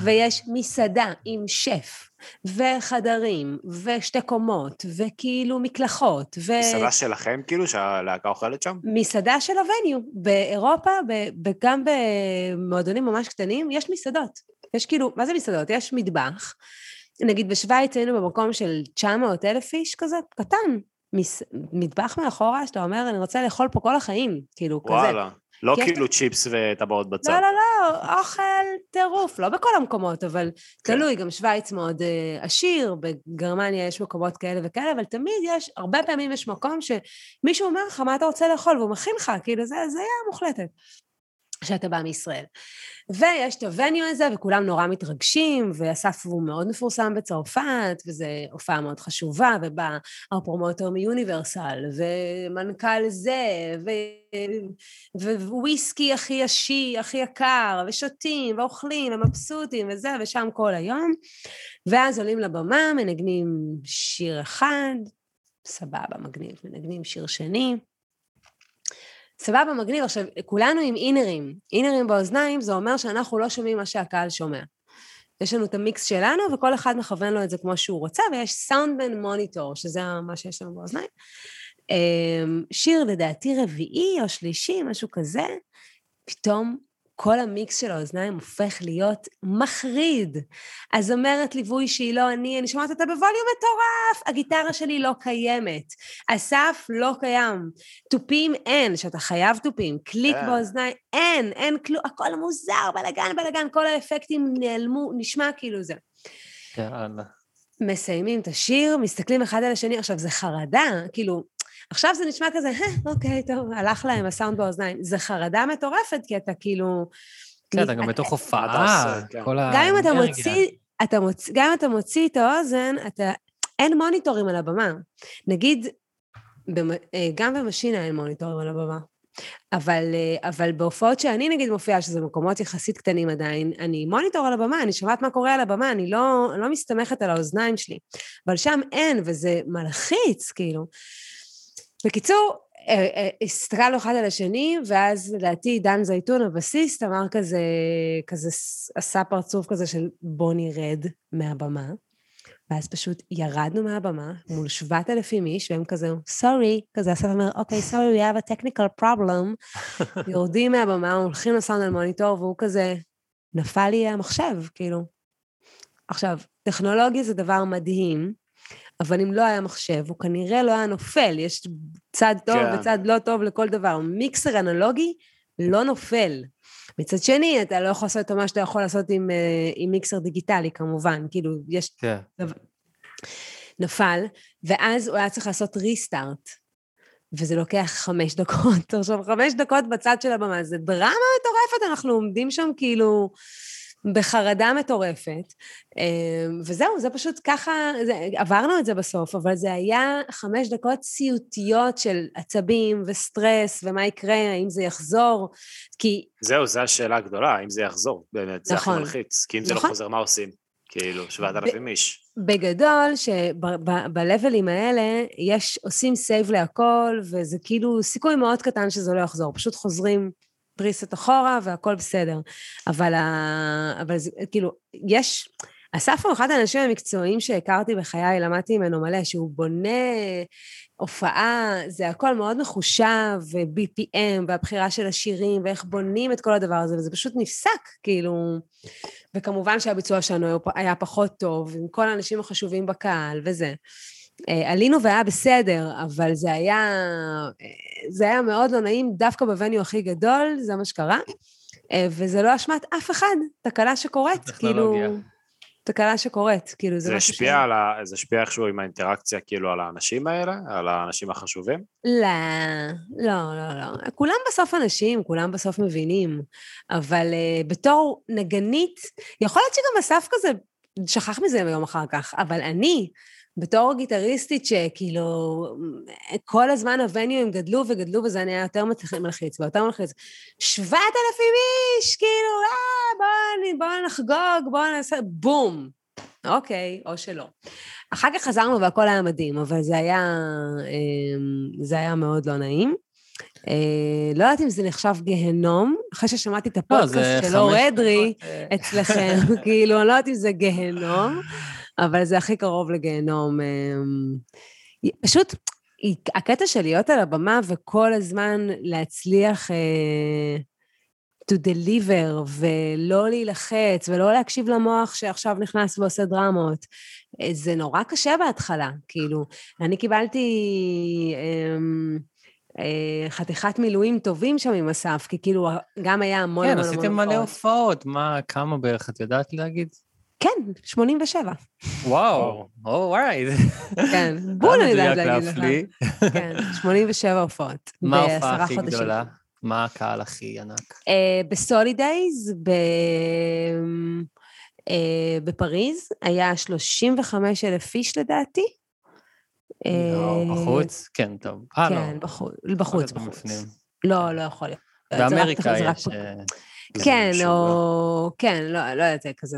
ויש מסעדה עם שף, וחדרים, ושתי קומות, וכאילו מקלחות. ו... מסעדה שלכם, כאילו, שהלהקה אוכלת שם? מסעדה של הווניו. באירופה, גם במועדונים ממש קטנים, יש מסעדות. יש כאילו, מה זה מסעדות? יש מטבח. נגיד, בשוויץ היינו במקום של תשע מאות אלף איש כזה, קטן. מטבח מאחורה, שאתה אומר, אני רוצה לאכול פה כל החיים, כאילו, וואלה. כזה. וואלה, לא כאילו יש... צ'יפס וטבעות בצד. לא, לא, לא, אוכל טירוף, לא בכל המקומות, אבל כן. תלוי, גם שוויץ מאוד אה, עשיר, בגרמניה יש מקומות כאלה וכאלה, אבל תמיד יש, הרבה פעמים יש מקום שמישהו אומר לך מה אתה רוצה לאכול, והוא מכין לך, כאילו, זה, זה היה מוחלטת. שאתה בא מישראל. ויש את הווניו הזה, וכולם נורא מתרגשים, ואסף הוא מאוד מפורסם בצרפת, וזו הופעה מאוד חשובה, ובא הפרומוטר מיוניברסל, ומנכ"ל זה, ו... וויסקי הכי אישי, הכי יקר, ושותים, ואוכלים, ומבסוטים, וזה, ושם כל היום. ואז עולים לבמה, מנגנים שיר אחד, סבבה, מגניב, מנגנים שיר שני, סבבה, מגניב. עכשיו, כולנו עם אינרים. אינרים באוזניים, זה אומר שאנחנו לא שומעים מה שהקהל שומע. יש לנו את המיקס שלנו, וכל אחד מכוון לו את זה כמו שהוא רוצה, ויש סאונדבן מוניטור, שזה מה שיש לנו באוזניים. שיר, לדעתי, רביעי או שלישי, משהו כזה, פתאום כל המיקס של האוזניים הופך להיות מחריד. אז אומרת ליווי שהיא לא אני, אני שומעת אותה בווליום מטורף, הגיטרה שלי לא קיימת, אסף לא קיים, טופים אין, שאתה חייב טופים, קליק yeah. באוזניים, אין, אין כלום, הכל מוזר, בלגן, בלגן, כל האפקטים נעלמו, נשמע כאילו זה. יאללה. מסיימים את השיר, מסתכלים אחד על השני, עכשיו זה חרדה, כאילו, עכשיו זה נשמע כזה, אוקיי, טוב, הלך להם הסאונד באוזניים. זה חרדה מטורפת, כי אתה כאילו... כן, אתה גם בתוך הופעה. גם אם אתה מוציא, גם אם אתה מוציא את האוזן, אין מוניטורים על הבמה. נגיד, גם במשינה אין מוניטורים על הבמה. אבל, אבל בהופעות שאני נגיד מופיעה, שזה מקומות יחסית קטנים עדיין, אני מוניטור על הבמה, אני שומעת מה קורה על הבמה, אני לא, לא מסתמכת על האוזניים שלי. אבל שם אין, וזה מלחיץ, כאילו. בקיצור, הסתכלנו אחד על השני, ואז לדעתי דן זייתון, הבסיסט, אמר כזה, כזה, עשה פרצוף כזה של בוא נרד מהבמה, ואז פשוט ירדנו מהבמה, מול שבעת אלפים איש, והם כזה, סורי, כזה הסף אומר, אוקיי, סורי, we have a technical problem, יורדים מהבמה, הולכים לסאונד על מוניטור, והוא כזה, נפל לי המחשב, כאילו. עכשיו, טכנולוגיה זה דבר מדהים, אבל אם לא היה מחשב, הוא כנראה לא היה נופל, יש צד טוב yeah. וצד לא טוב לכל דבר, מיקסר אנלוגי לא נופל, מצד שני, אתה לא יכול לעשות אותו מה שאתה יכול לעשות עם, עם מיקסר דיגיטלי כמובן, כאילו יש yeah. דבר, נפל, ואז הוא היה צריך לעשות ריסטארט, וזה לוקח חמש דקות, עכשיו חמש דקות בצד של הבמה, זה דרמה מטורפת, אנחנו עומדים שם כאילו, בחרדה מטורפת, וזהו, זה פשוט ככה, זה, עברנו את זה בסוף, אבל זה היה חמש דקות סיוטיות של עצבים וסטרס, ומה יקרה, האם זה יחזור, כי... זהו, זו השאלה הגדולה, האם זה יחזור, באמת, נכון, זה הכי מלחיץ, כי אם נכון. זה לא חוזר, מה עושים? כאילו, שבעת אלפים איש. בגדול, שבלבלים האלה, יש, עושים סייב להכל, וזה כאילו סיכוי מאוד קטן שזה לא יחזור, פשוט חוזרים פריסת אחורה, והכל בסדר. אבל, אבל כאילו, יש... אסף הוא אחד האנשים המקצועיים שהכרתי בחיי, למדתי ממנו מלא, שהוא בונה הופעה, זה הכל מאוד מחושב, ו-בי פי אם, והבחירה של השירים, ואיך בונים את כל הדבר הזה, וזה פשוט נפסק, כאילו, וכמובן שהביצוע שלנו היה פחות טוב, עם כל האנשים החשובים בקהל, וזה. עלינו והיה בסדר, אבל זה היה, זה היה מאוד לא נעים, דווקא בווניו הכי גדול, זה מה שקרה, וזה לא אשמת אף אחד, תקלה שקורית, כאילו... תקלה שקורית, כאילו זה משהו ש... זה השפיע איכשהו עם האינטראקציה, כאילו, על האנשים האלה, על האנשים החשובים? לא, לא, לא, לא. כולם בסוף אנשים, כולם בסוף מבינים, אבל uh, בתור נגנית, יכול להיות שגם אסף כזה, שכח מזה ביום אחר כך, אבל אני, בתור גיטריסטית שכאילו, כל הזמן הווניוים גדלו וגדלו, וזה היה יותר מלחיץ, ויותר מלחיץ, שבעת אלפים איש, כאילו, אה, בואו בוא נחגוג, בואו נעשה, בום, אוקיי, או שלא. אחר כך חזרנו והכל היה מדהים, אבל זה היה, זה היה מאוד לא נעים. לא יודעת אם זה נחשב גהנום, אחרי ששמעתי את הפודקאסט של אור אדרי אצלכם, כאילו, לא יודעת אם זה גהנום, אבל זה הכי קרוב לגיהנום. פשוט, הקטע של להיות על הבמה, וכל הזמן להצליח to deliver, ולא להילחץ, ולא להקשיב למוח שעכשיו נכנס ועושה דרמות, זה נורא קשה בהתחלה, כאילו. אני קיבלתי... חתיכת מילואים טובים שם עם אסף, כי כאילו גם היה המון... כן, עשיתם מלא הופעות, מה, כמה בערך, את יודעת להגיד? כן, שמונים ושבע. וואו, אולי. כן, בואו אני יודעת להגיד לך. כן, שמונים ושבע הופעות. מה ההופעה הכי גדולה? מה הקהל הכי ענק? בסולידייז, בפריז, היה שלושים וחמישה אלף איש לדעתי, לא, בחוץ? כן, טוב. כן, בחוץ, בחוץ. לא, לא יכול להיות. באמריקה יש... כן, או... כן, לא יודעת, זה כזה...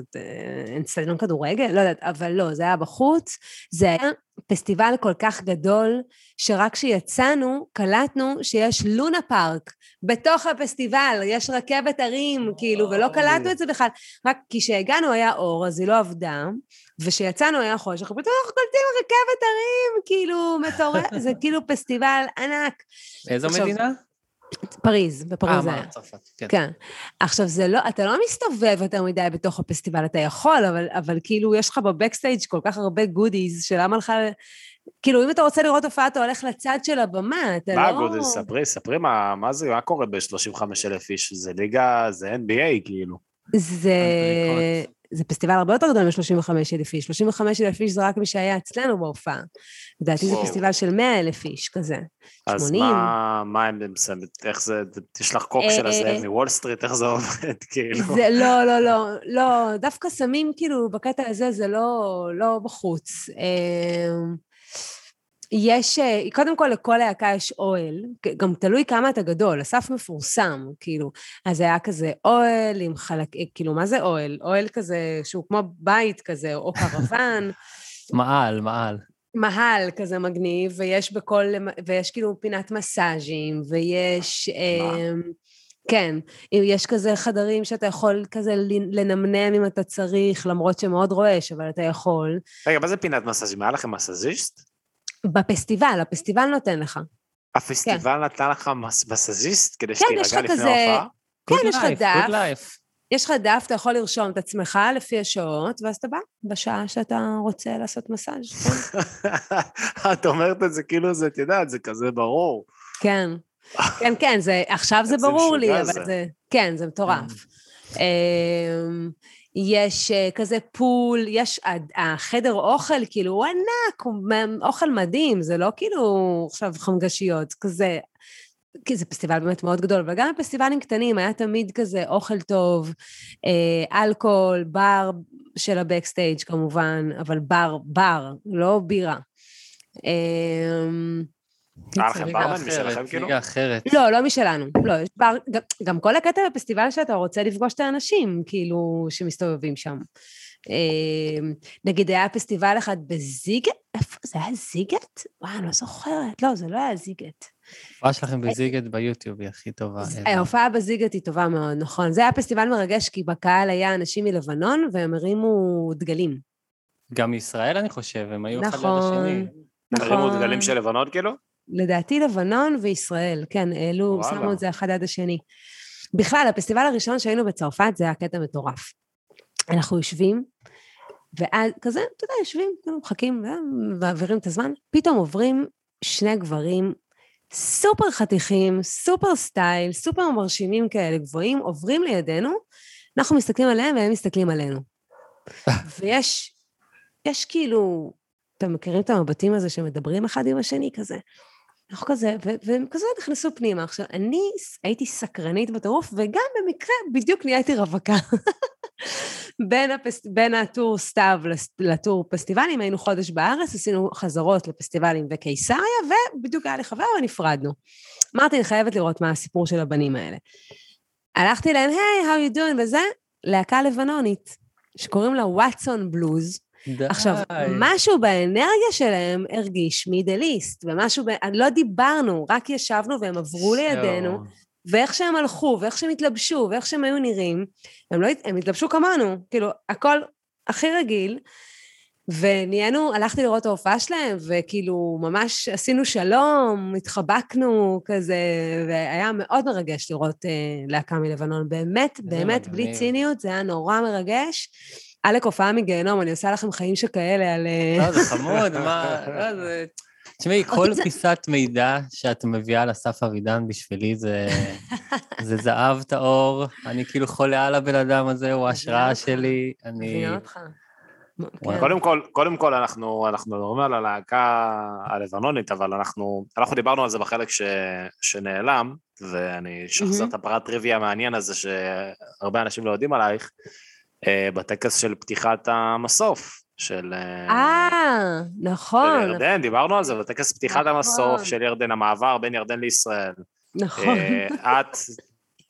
אצטדיון כדורגל, לא יודעת, אבל לא, זה היה בחוץ. זה היה פסטיבל כל כך גדול, שרק כשיצאנו, קלטנו שיש לונה פארק. בתוך הפסטיבל, יש רכבת ערים, כאילו, ולא קלטנו את זה בכלל. רק כשהגענו היה אור, אז היא לא עבדה. ושיצאנו היה חושך, פתאום אנחנו קולטים רכבת ערים, כאילו, מטורף, זה כאילו פסטיבל ענק. איזו מדינה? פריז, בפריז היה. כן. עכשיו, אתה לא מסתובב יותר מדי בתוך הפסטיבל, אתה יכול, אבל כאילו, יש לך בבקסטייג' כל כך הרבה גודיז, שלמה לך, כאילו, אם אתה רוצה לראות הופעה, אתה הולך לצד של הבמה, אתה לא... מה גודיז? ספרי, ספרי מה זה, מה קורה ב-שלושים וחמישה אלף איש? זה ליגה, זה אן בי איי, כאילו. זה... זה פסטיבל הרבה יותר גדול מ-שלושים וחמישה אלף איש. שלושים וחמישה אלף איש זה רק מי שהיה אצלנו בהופעה. לדעתי זה פסטיבל של מאה אלף איש כזה. אז מה הם מסמנים? איך זה, תשלח קוק של הזה מוול סטריט, איך זה עובד? לא, לא, לא, לא. דווקא שמים כאילו בקטע הזה, זה לא בחוץ. יש, קודם כל לכל להקה יש אוהל, גם תלוי כמה אתה גדול, אסף מפורסם, כאילו, אז היה כזה אוהל עם חלק, כאילו, מה זה אוהל? אוהל כזה שהוא כמו בית כזה, או קרוון. מעל, מעל. מעל כזה מגניב, ויש בכל, ויש כאילו פינת מסאז'ים, ויש... כן, יש כזה חדרים שאתה יכול כזה לנמנם אם אתה צריך, למרות שמאוד רועש, אבל אתה יכול. רגע, מה זה פינת מסאז'ים? היה לכם מסאז'יסט? בפסטיבל, הפסטיבל נותן לך. הפסטיבל נתן לך מסאז'יסט, כדי שתירגע לפני ההופעה? כן, יש לך דף. יש לך דף, אתה יכול לרשום את עצמך לפי השעות, ואז אתה בא בשעה שאתה רוצה לעשות מסאז'. את אומרת את זה כאילו, את יודעת, זה כזה ברור. כן, כן, כן, עכשיו זה ברור לי, אבל זה, כן, זה מטורף. יש כזה פול, יש החדר אוכל, כאילו, הוא ענק, אוכל מדהים, זה לא כאילו עכשיו חמגשיות, כזה, כי זה פסטיבל באמת מאוד גדול, אבל גם בפסטיבלים קטנים היה תמיד כזה אוכל טוב, אלכוהול, בר של הבקסטייג' כמובן, אבל בר, בר, לא בירה. לא, לא משלנו, גם כל הקטע בפסטיבל שאתה רוצה לפגוש את האנשים כאילו שמסתובבים שם, נגיד היה פסטיבל אחד בזיגט, זה היה זיגט? וואו, אני לא זוכרת, לא, זה לא היה זיגט. ההופעה שלכם בזיגט ביוטיוב היא הכי טובה. ההופעה בזיגט היא טובה מאוד, נכון. זה היה פסטיבל מרגש, כי בקהל היה אנשים מלבנון, והם הרימו דגלים. גם מישראל, אני חושב, הם היו אחד לשני. נכון. הרימו דגלים של לבנון כאילו? לדעתי לבנון וישראל, כן, העלו, שמו את זה אחד עד השני. בכלל, הפסטיבל הראשון שהיינו בצרפת, זה היה קטע מטורף. אנחנו יושבים, ואז כזה, אתה יודע, יושבים, מחכים, ועבירים את הזמן, פתאום עוברים שני גברים, סופר חתיכים, סופר סטייל, סופר מרשימים כאלה גבוהים, עוברים לידינו, אנחנו מסתכלים עליהם, והם מסתכלים עלינו. ויש, יש כאילו, אתם מכירים את המבטים הזה, שמדברים אחד עם השני כזה, אנחנו כזה, והם כזה נכנסו פנימה. עכשיו, אני הייתי סקרנית בטירוף, וגם במקרה בדיוק נהייתי רווקה. בין, הפס... בין הטור סתיו לטור פסטיבלים, היינו חודש בארץ, עשינו חזרות לפסטיבלים וקיסריה, ובדיוק היה לי חבר ונפרדנו. אמרתי, אני חייבת לראות מה הסיפור של הבנים האלה. הלכתי להם, היי, how you doing, וזה להקה לבנונית, שקוראים לה וואטסון בלוז. די. עכשיו, משהו באנרגיה שלהם הרגיש מידליסט, ומשהו, בא... לא דיברנו, רק ישבנו והם עברו לידינו, ואיך שהם הלכו, ואיך שהם התלבשו, ואיך שהם היו נראים, הם, לא, הם התלבשו כמונו, כאילו, הכל הכי רגיל, ונהיינו, הלכתי לראות ההופעה שלהם, וכאילו, ממש עשינו שלום, התחבקנו כזה, והיה מאוד מרגש לראות אה, להקה מלבנון, באמת, באמת, בלי מגניב. ציניות, זה היה נורא מרגש, אלק הופעה מגיהנום, אני עושה לכם חיים שכאלה על... לא, זה חמוד, מה... לא, זה... תשמעי, כל פיסת מידע שאת מביאה לסף אבידן בשבילי, זה זהב טהור, אני כאילו חולה על הבן אדם הזה, הוא ההשראה שלי, אני... קודם כל, אנחנו מדברים על הלהקה הלבנונית, אבל אנחנו דיברנו על זה בחלק שנעלם, ואני שחזר את הפרט טריוויה המעניין הזה, שהרבה אנשים לא יודעים עלייך, בטקס של פתיחת המסוף, של... אה, נכון. של ירדן, דיברנו על זה, בטקס פתיחת המסוף של ירדן, המעבר בין ירדן לישראל. נכון. את,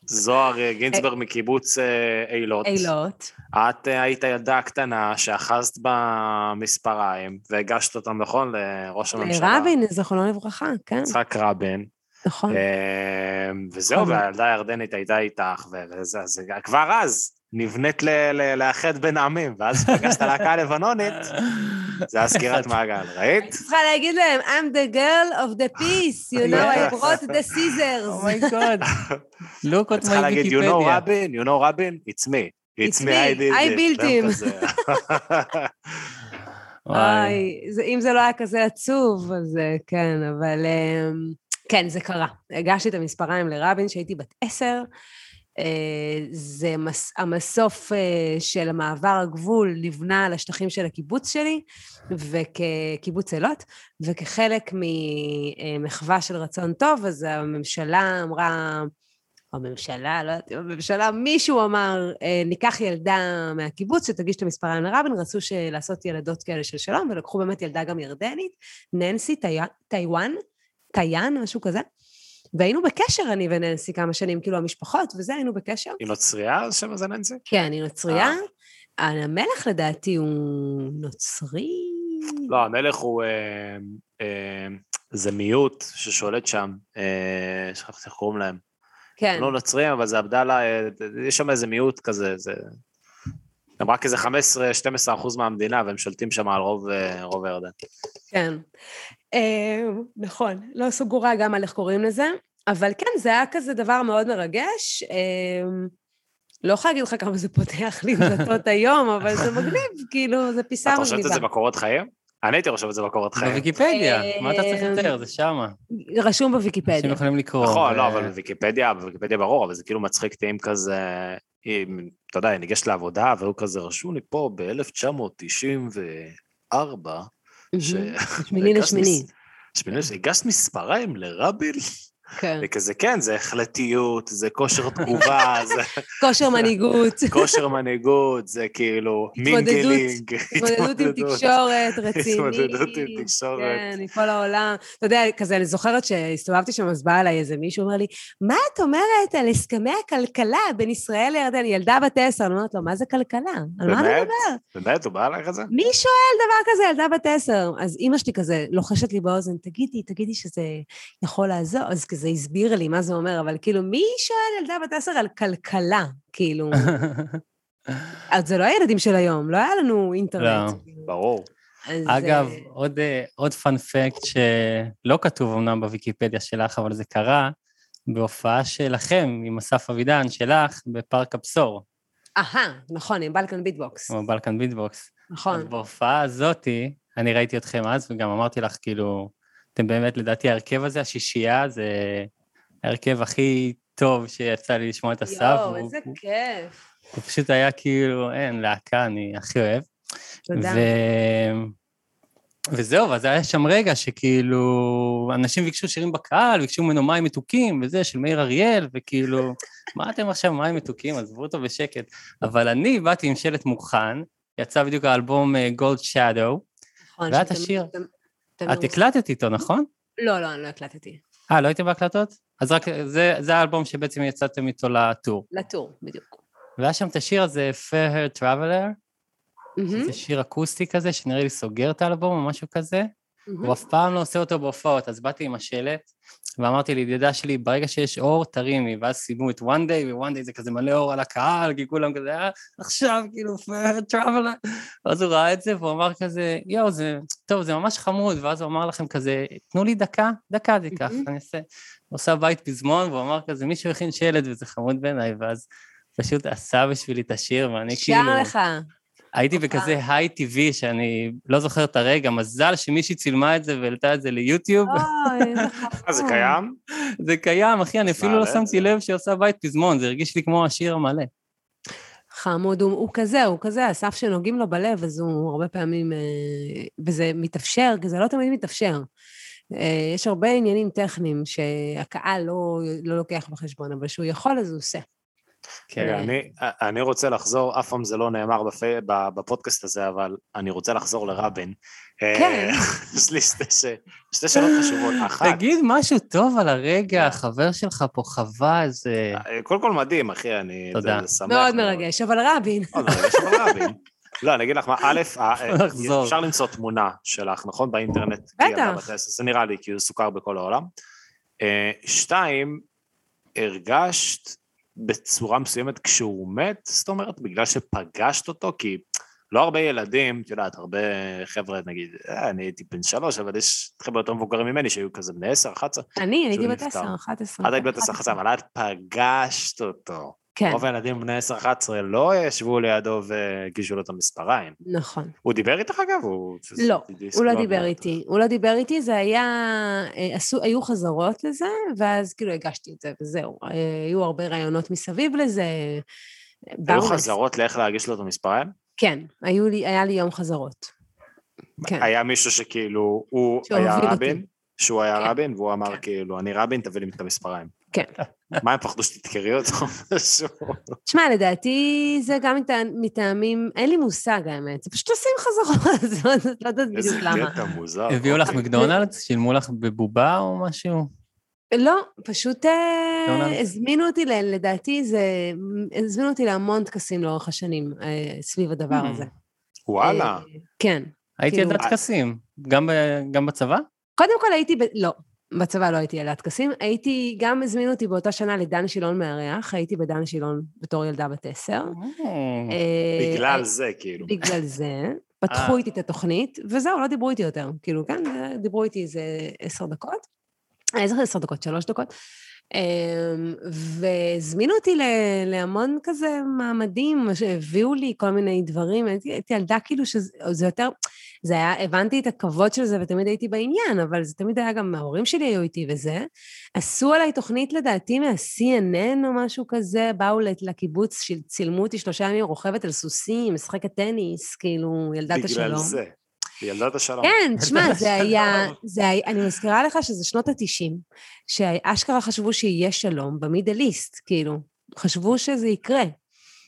זוהר גינסברג מקיבוץ אילות. אילות. את היית הילדה הקטנה שאחזת במספריים, והגשת אותם, נכון, לראש הממשלה. רבין, זכרונו לברכה, כן. יצחק רבין. נכון. וזהו, והילדה הירדנית הייתה איתך, וזה כבר אז. נבנית לאחד בין העמים, ואז פגשת להקה לבנונית, זה הסגירת מעגל, ראית? אני צריכה להגיד להם, I'm the girl of the peace, you know, I brought the scissors. Oh my God. Look at my Wikipedia. צריכה להגיד, you know Rabin, you know Rabin, it's me. It's me, I did it. I built him. אם זה לא היה כזה עצוב, אז כן, אבל כן, זה קרה. הגשתי את המספריים לרבין, שהייתי בת עשר, זה המסוף של המעבר הגבול נבנה על השטחים של הקיבוץ שלי וכקיבוץ אלות, וכחלק ממחווה של רצון טוב, אז הממשלה אמרה, הממשלה, לא יודעת, הממשלה, מישהו אמר, ניקח ילדה מהקיבוץ שתגיש את המספריים לרבין, רצו לעשות ילדות כאלה של שלום, ולקחו באמת ילדה גם ירדנית, ננסי, טיואן, טיאן, משהו כזה, והיינו בקשר, אני וננסי, כמה שנים, כאילו המשפחות, וזה היינו בקשר. היא נוצריה, אז שם הזה ננסי? כן, היא נוצריה. המלך לדעתי הוא נוצרי? לא, המלך הוא... זה מיעוט ששולט שם, שכחתי חורם להם. כן. לא נוצרים, אבל זה עבדאללה, יש שם איזה מיעוט כזה, זה... הם רק איזה חמש עשרה עד שתים עשרה אחוז מהמדינה, והם שולטים שם על רוב הירדן. כן. נכון, לא סגורה גם על איך קוראים לזה, אבל כן, זה היה כזה דבר מאוד מרגש. לא יכולה להגיד לך כמה זה פותח לי דלתות היום, אבל זה מגניב, כאילו, זה פיסה מגניבה. אתה חושבת את זה בקורות חיים? אני הייתי חושבת את זה בקורות חיים. בוויקיפדיה, מה אתה צריך יותר? זה שמה. רשום בוויקיפדיה. אנשים יכולים לקרוא. נכון, לא, אבל בוויקיפדיה, בוויקיפדיה ברור, אבל זה כאילו מצחיק טעים כזה... אתה יודע, ניגשת לעבודה, והוא כזה רשום לי פה ב-אלף תשע מאות תשעים וארבע, שמיני לשמיני. הגשת מספריים לרבין? וכזה, כן, זה החלטיות, זה כושר תגובה, כושר מנהיגות, כושר מנהיגות, זה כאילו מינגלינג, התמודדות עם תקשורת רצינית, התמודדות עם תקשורת, כן, מכל העולם, אתה יודע, כזה, אני זוכרת שהסתובבתי שם, אז בא עליי איזה מישהו, אומר לי, מה את אומרת על הסכמי הכלכלה בין ישראל לירדן, ילדה בת עשר, אני אומרת לו, מה זה כלכלה? על מה אני מדבר? באמת, הוא בא עליך את זה? מי שואל דבר כזה, ילדה בת עשר? אז אמא שלי כזה לוחשת לי באוזן, תגידי, תגידי שזה יכול לעזור, אז כזה הסביר לי מה זה אומר, אבל כאילו, מי שואל ילדה בת עשר על כלכלה, כאילו? אז זה לא הילדים של היום, לא היה לנו אינטרנט. לא, ברור. אגב, עוד פאנפקט שלא כתוב אמנם בוויקיפדיה שלך, אבל זה קרה בהופעה שלכם עם אסף אבידן שלך בפארק הבשור. אהה, נכון, עם בלקן ביטבוקס. עם בלקן ביטבוקס. נכון. אז בהופעה הזאת, אני ראיתי אתכם אז, וגם אמרתי לך, כאילו, אתם באמת, לדעתי, ההרכב הזה, השישייה, זה ההרכב הכי טוב שיצא לי לשמוע את הסף. יואו, איזה כיף. הוא פשוט היה כאילו, אין, להקה, אני הכי אוהב. תודה. וזהו, אז היה שם רגע שכאילו, אנשים ביקשו שירים בקהל, ביקשו ממנו מים מתוקים, וזה, של מאיר אריאל, וכאילו, מה אתם עכשיו מים מתוקים? עזבו אותו בשקט. אבל אני באתי עם שלט מוכן, יצא בדיוק האלבום Gold Shadow, ואת השיר, את הקלטת איתו, נכון? לא, לא, אני לא הקלטתי. אה, לא הייתם בהקלטות? אז רק, זה האלבום שבעצם יצאתם איתו לטור. לטור, בדיוק. והיה שם את השיר הזה, Fair Hair Traveler, זה שיר אקוסטי כזה, שנראה לי סוגר את האלבום או משהו כזה, הוא אף פעם לא עושה אותו בהופעות, אז באתי עם השלט, ואמרתי לידידה שלי, ברגע שיש אור, תרימי, ואז סיימו את One Day, ו-One Day זה כזה מלא אור על הקהל, כי כולם כזה, עכשיו כאילו, Fair Traveler, ואז הוא ראה את זה, והוא אמר כזה, יואו, זה, טוב, זה ממש חמוד, ואז הוא אמר לכם כזה, תנו לי דקה, דקה זה כך, אני עושה, עושה בית פזמון, והוא אמר כזה, מישהו הכין שלט, וזה חמוד בעיניי, ואז פשוט עשה בשבילי את השיר, ואני כאילו... שר לך. הייתי בכזה היי טבעי, שאני לא זוכר את הרגע, מזל שמישהי צילמה את זה, והעלתה את זה ליוטיוב. זה קיים? זה קיים, אחי, אני אפילו לא שמתי לב שעושה בית פזמון, זה הרגיש לי כמו השיר המלא. חמוד, הוא כזה, הוא כזה, הסף שנוגעים לו בלב, אז הוא הרבה פעמים, וזה מתאפשר, כי זה לא תמיד מתאפשר. יש הרבה עניינים טכניים, שהקהל לא לוקח בחשבון, אבל שהוא יכול, אז הוא עושה. כן, אני רוצה לחזור, אף פעם זה לא נאמר בפודקאסט הזה, אבל אני רוצה לחזור לרבין. כן. יש לי שתי שאלות חשובות. תגיד משהו טוב על הרגע, החבר שלך פה חווה איזה... קודם כל מדהים, אחי, אני שמח. מאוד מרגש, אבל רבין. מאוד מרגש, אבל רבין. לא, אני אגיד לך מה, א', אפשר למצוא תמונה שלך, נכון? באינטרנט. בטח. זה נראה לי, כי הוא סוכר בכל העולם. שתיים, הרגשת... בצורה מסוימת כשהוא מת, זאת אומרת, בגלל שפגשת אותו, כי לא הרבה ילדים, אתה יודעת, הרבה חבר'ה, נגיד, אני הייתי בן שלוש, אבל יש חבר'ה יותר מבוגרים ממני, שהיו כזה בני עשר, אחת עשרה. אני הייתי בת עשר, אחת עשרה. את היית בת עשר, אחת עשרה, אבל את פגשת אותו. כן. רוב הילדים בני עשר, אחת עשרה, לא ישבו לידו וגישו לו את המספריים. נכון. הוא דיבר איתך אגב? לא, הוא לא דיבר איתי. הוא לא דיבר איתי, זה היה, היו חזרות לזה, ואז כאילו הגשתי את זה, וזהו. היו הרבה רעיונות מסביב לזה. היו חזרות לאיך להגיש לו את המספריים? כן, היה לי יום חזרות. היה מישהו שכאילו, הוא היה רבין, שהוא היה רבין, והוא אמר כאילו, אני רבין, תביא לי את המספריים. כן. מה הם פחדו שתתקרי אותו? שמע, לדעתי זה גם מטעמים, אין לי מושג האמת, זה פשוט עושים חזרות, לא יודעת בדיוק למה. איזה קטע מוזר. הביאו לך מקדונלדס, שילמו לך בבובה או משהו? לא, פשוט הזמינו אותי, לדעתי זה, הזמינו אותי להמון טקסים לאורך השנים, סביב הדבר הזה. וואלה. כן. הייתי ילדת טקסים, גם בצבא? קודם כל הייתי, לא. בצבא לא הייתי ילדת טקסים, הייתי, גם הזמינו אותי באותה שנה לדן שילון מארח, הייתי בדן שילון בתור ילדה בת עשר. בגלל זה, כאילו. בגלל זה, פתחו איתי את התוכנית, וזהו, לא דיברו איתי יותר, כאילו, כן, דיברו איתי איזה עשר דקות, איזה עשר דקות, שלוש דקות, והזמינו אותי להמון כזה מעמדים, שהביאו לי כל מיני דברים, הייתי ילדה כאילו שזה יותר... זה היה, הבנתי את הכבוד של זה, ותמיד הייתי בעניין, אבל זה תמיד היה גם, ההורים שלי היו איתי וזה, עשו עליי תוכנית לדעתי מה-סי אן אן או משהו כזה, באו לקיבוץ, צילמו אותי שלושה ימים, רוכבת על סוסים, משחקת טניס, כאילו, ילדת השלום. בגלל זה. ילדת השלום. כן, תשמע, זה היה, אני מזכירה לך שזה שנות התשעים, שהאשכרה חשבו שיהיה שלום במידל איסט, כאילו, חשבו שזה יקרה.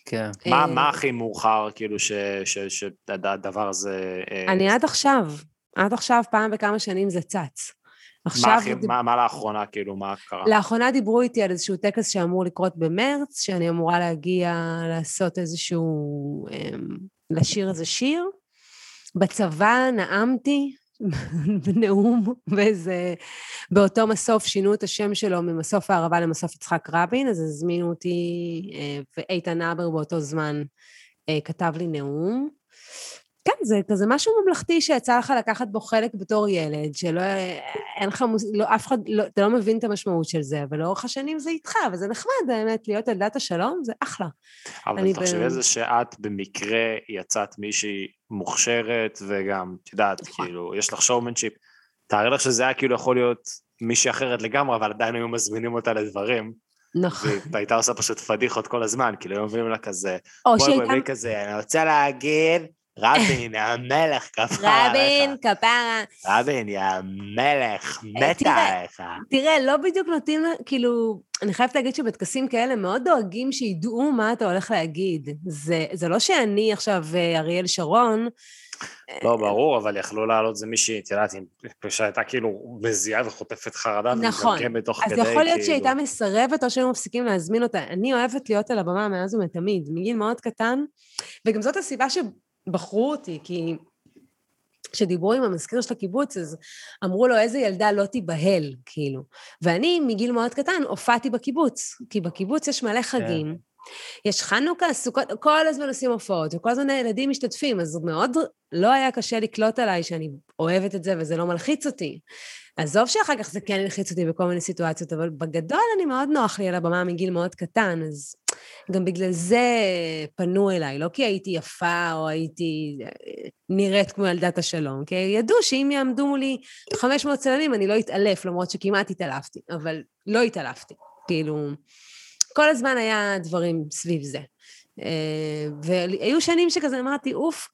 כן. מה הכי מאוחר, כאילו, שהדבר הזה... אני עד עכשיו, עד עכשיו פעם בכמה שנים זה צץ. מה לאחרונה, כאילו, מה קרה? לאחרונה דיברו איתי על איזשהו טקס שאמור לקרות במרץ, שאני אמורה להגיע לעשות איזשהו, לשיר איזה שיר, בצבא נאמתי בנאום, וזה, באותו מסוף שינו את השם שלו ממסוף הערבה למסוף יצחק רבין, אז הזמינו אותי, ואיתן אבר באותו זמן כתב לי נאום. כן, זה כזה משהו ממלכתי שיצא לך לקחת בו חלק בתור ילד, שלא, אין לך, לא, אף אחד, לא, אתה לא מבין את המשמעות של זה, אבל לאורך השנים זה איתך, וזה נחמד, האמת, להיות ילדת השלום, זה אחלה. אבל אתה חושב איזה שאת במקרה יצאת מישהי מוכשרת, וגם, תדעת, כאילו, יש לך שורמנשיפ, תארי לך שזה היה כאילו יכול להיות מישהי אחרת לגמרי, אבל עדיין היו מזמינים אותה לדברים. נכון. והייתה עושה פשוט פדיחות כל הזמן, כאילו, היו מבינים לה כזה, בואי בואי כזה, אני רוצה להגיד, רבין, המלך כפרה עליך. רבין, כפרה. רבין, יא מלך, מתה עליך. תראה, לא בדיוק נותנים, כאילו, אני חייבת להגיד שבתקסים כאלה מאוד דואגים שידעו מה אתה הולך להגיד. זה לא שאני עכשיו אריאל שרון. לא, ברור, אבל יכלו לעלות זה מישהי, תראית, שהייתה כאילו מזיעה וחוטפת חרדה. נכון. אז יכול להיות שהייתה מסרבת או שהם מפסיקים להזמין אותה. אני אוהבת להיות על הבמה מאז ומתמיד, מגיל מאוד קטן, וגם זאת הסיבה ש... בחרו אותי, כי כשדיברו עם המזכיר של הקיבוץ, אז אמרו לו, איזה ילדה לא תיבהל, כאילו. ואני, מגיל מאוד קטן, הופעתי בקיבוץ, כי בקיבוץ יש מלא חגים, יש חנוכה, סוכות, כל הזמן עושים הופעות, וכל הזמן הילדים משתתפים, אז מאוד לא היה קשה לקלוט עליי שאני אוהבת את זה, וזה לא מלחיץ אותי. עזוב שאחר כך זה כן ילחיץ אותי בכל מיני סיטואציות, אבל בגדול אני מאוד נוח לי על הבמה מגיל מאוד קטן, אז גם בגלל זה פנו אליי, לא כי הייתי יפה או הייתי נראית כמו ילדת השלום, כי ידעו שאם יעמדו מולי חמש מאות צלמים אני לא התעלף, למרות שכמעט התעלפתי, אבל לא התעלפתי, כאילו כל הזמן היה דברים סביב זה, והיו שנים שכזה אמרתי, אוף,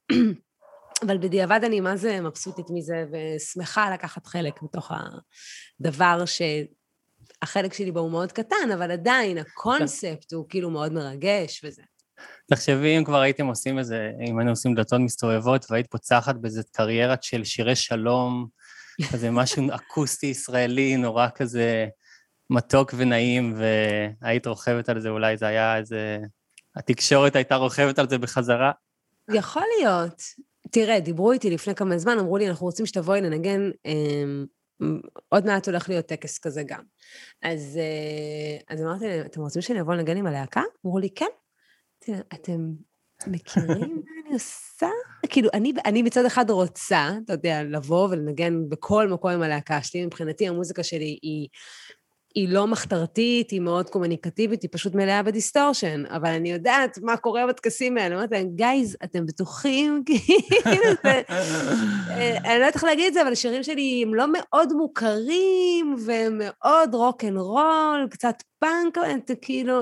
אבל בדיעבד אני מה זה מבסוטית מזה, ושמחה לקחת חלק בתוך הדבר שהחלק שלי בו הוא מאוד קטן, אבל עדיין הקונספט הוא כאילו מאוד מרגש וזה. תחשבי אם כבר הייתם עושים איזה, אם היינו עושים דלתות מסתובבות, והיית פוצחת באיזו קריירת של שירי שלום, כזה משהו אקוסטי ישראלי, נורא כזה מתוק ונעים, והיית רוכבת על זה, אולי זה היה איזה, התקשורת הייתה רוכבת על זה בחזרה. יכול להיות. תראה, דיברו איתי לפני כמה זמן, אמרו לי, אנחנו רוצים שתבואי לנגן, עוד מעט הולך להיות טקס כזה גם. אז אמרתי להם, אתם רוצים שאני אבוא לנגן עם הלהקה? אמרו לי, כן. אתם מכירים מה אני עושה? כאילו, אני מצד אחד רוצה, אתה יודע, לבוא ולנגן בכל מקום עם הלהקה שלי, מבחינתי המוזיקה שלי היא... היא לא מחתרתית, היא מאוד קומוניקטיבית, היא פשוט מלאה בדיסטורשן, אבל אני יודעת מה קורה בתקסים האלה, אני אומרת להם, גייז, אתם בטוחים, אני לא יודעת להגיד את זה, אבל השירים שלי הם לא מאוד מוכרים, ומאוד רוק'נ'רול, קצת פאנק, כאילו,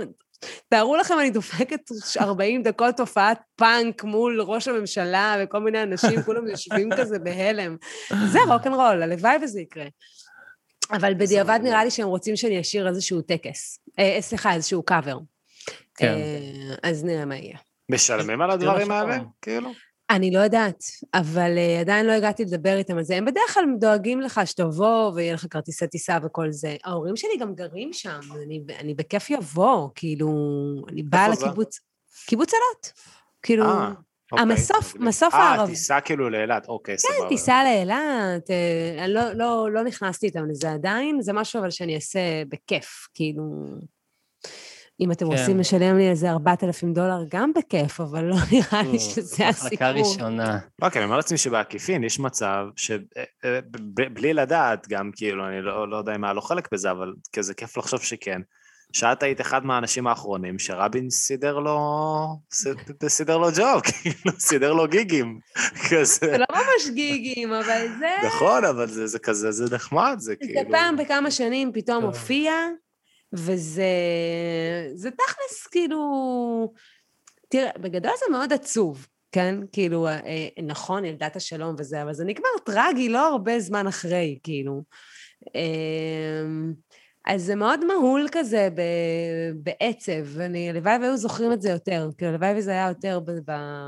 תארו לכם, אני דופקת ארבעים דקות תופעת פאנק מול ראש הממשלה, וכל מיני אנשים, כולם יושבים כזה בהלם, זה רוק'נ'רול, הלוואי וזה יקרה. אבל בדיעבד נראה לי שהם רוצים שאני אשאיר איזשהו טקס, סליחה, איזשהו קאבר. אז נראה מה יהיה. משלמים על הדברים האלה, כאילו? אני לא יודעת, אבל עדיין לא הגעתי לדבר איתם על זה. הם בדרך כלל דואגים לך שתבוא, ויהיה לך כרטיסי טיסה וכל זה. ההורים שלי גם גרים שם, אני בכיף יבוא, כאילו, אני באה לקיבוץ, קיבוץ עלות, כאילו... המסוף, מסוף הערב. אה, טיסה כאילו לאלת, אוקיי, סבבה. כן, טיסה לאלת, לא נכנסתי איתם לזה עדיין, זה משהו אבל שאני אעשה בכיף, כאילו, אם אתם רוצים לשלם לי איזה ארבעת אלפים דולר, גם בכיף, אבל לא נראה לי שזה הסיפור. מחלקה ראשונה. לא, כן, אני אומר לעצמי שבעקיפין יש מצב, שבלי לדעת גם, כאילו, אני לא יודע אם היה לו חלק בזה, אבל כזה כיף לחשוב שכן. שאת היית אחד מהאנשים האחרונים, שרבין סידר לו, סידר לו ג'וב, סידר לו גיגים. זה לא ממש גיגים, אבל זה... נכון, אבל זה כזה, זה נחמד, זה כאילו... זה פעם בכמה שנים פתאום הופיע, וזה... זה תכלס כאילו... תראה, בגדול זה מאוד עצוב. כן? כאילו, נכון, ילדת השלום וזה, אבל זה נגמר טרגי, לא הרבה זמן אחרי, כאילו. אז זה מאוד מהול כזה בעצב, ואני, לוואי והיו זוכרים את זה יותר, כאילו, לוואי וזה היה יותר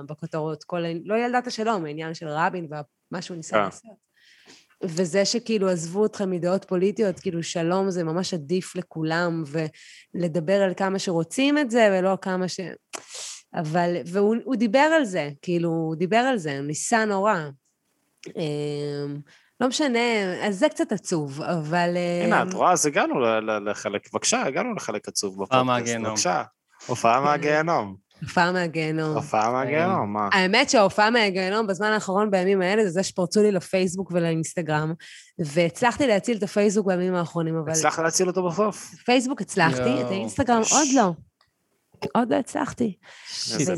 בכותרות, כל, לא ילדת השלום, העניין של רבין, ומה שהוא ניסה לעשות. וזה שכאילו עזבו אתכם מדעות פוליטיות, כאילו שלום זה ממש עדיף לכולם, ולדבר על כמה שרוצים את זה, ולא כמה ש... אבל, והוא הוא דיבר על זה, כאילו, הוא דיבר על זה, הוא ניסה נורא. אה, לא משנה, אז זה קצת עצוב, אבל... הנה, את רואה, אז הגענו לחלק, בבקשה, הגענו לחלק עצוב בפודקאסט. הופעה מהגיהנום. בבקשה, הופעה מהגיהנום. הופעה מהגיהנום. הופעה מהגיהנום, מה? האמת שההופעה מהגיהנום בזמן האחרון בימים האלה, זה זה שפרצו לי לפייסבוק ולאינסטגרם, והצלחתי להציל את הפייסבוק בימים האחרונים, אבל... הצלחת להציל אותו בסוף? פייסבוק הצלחתי, את האינסטגרם עוד לא. עוד לא הצלחתי.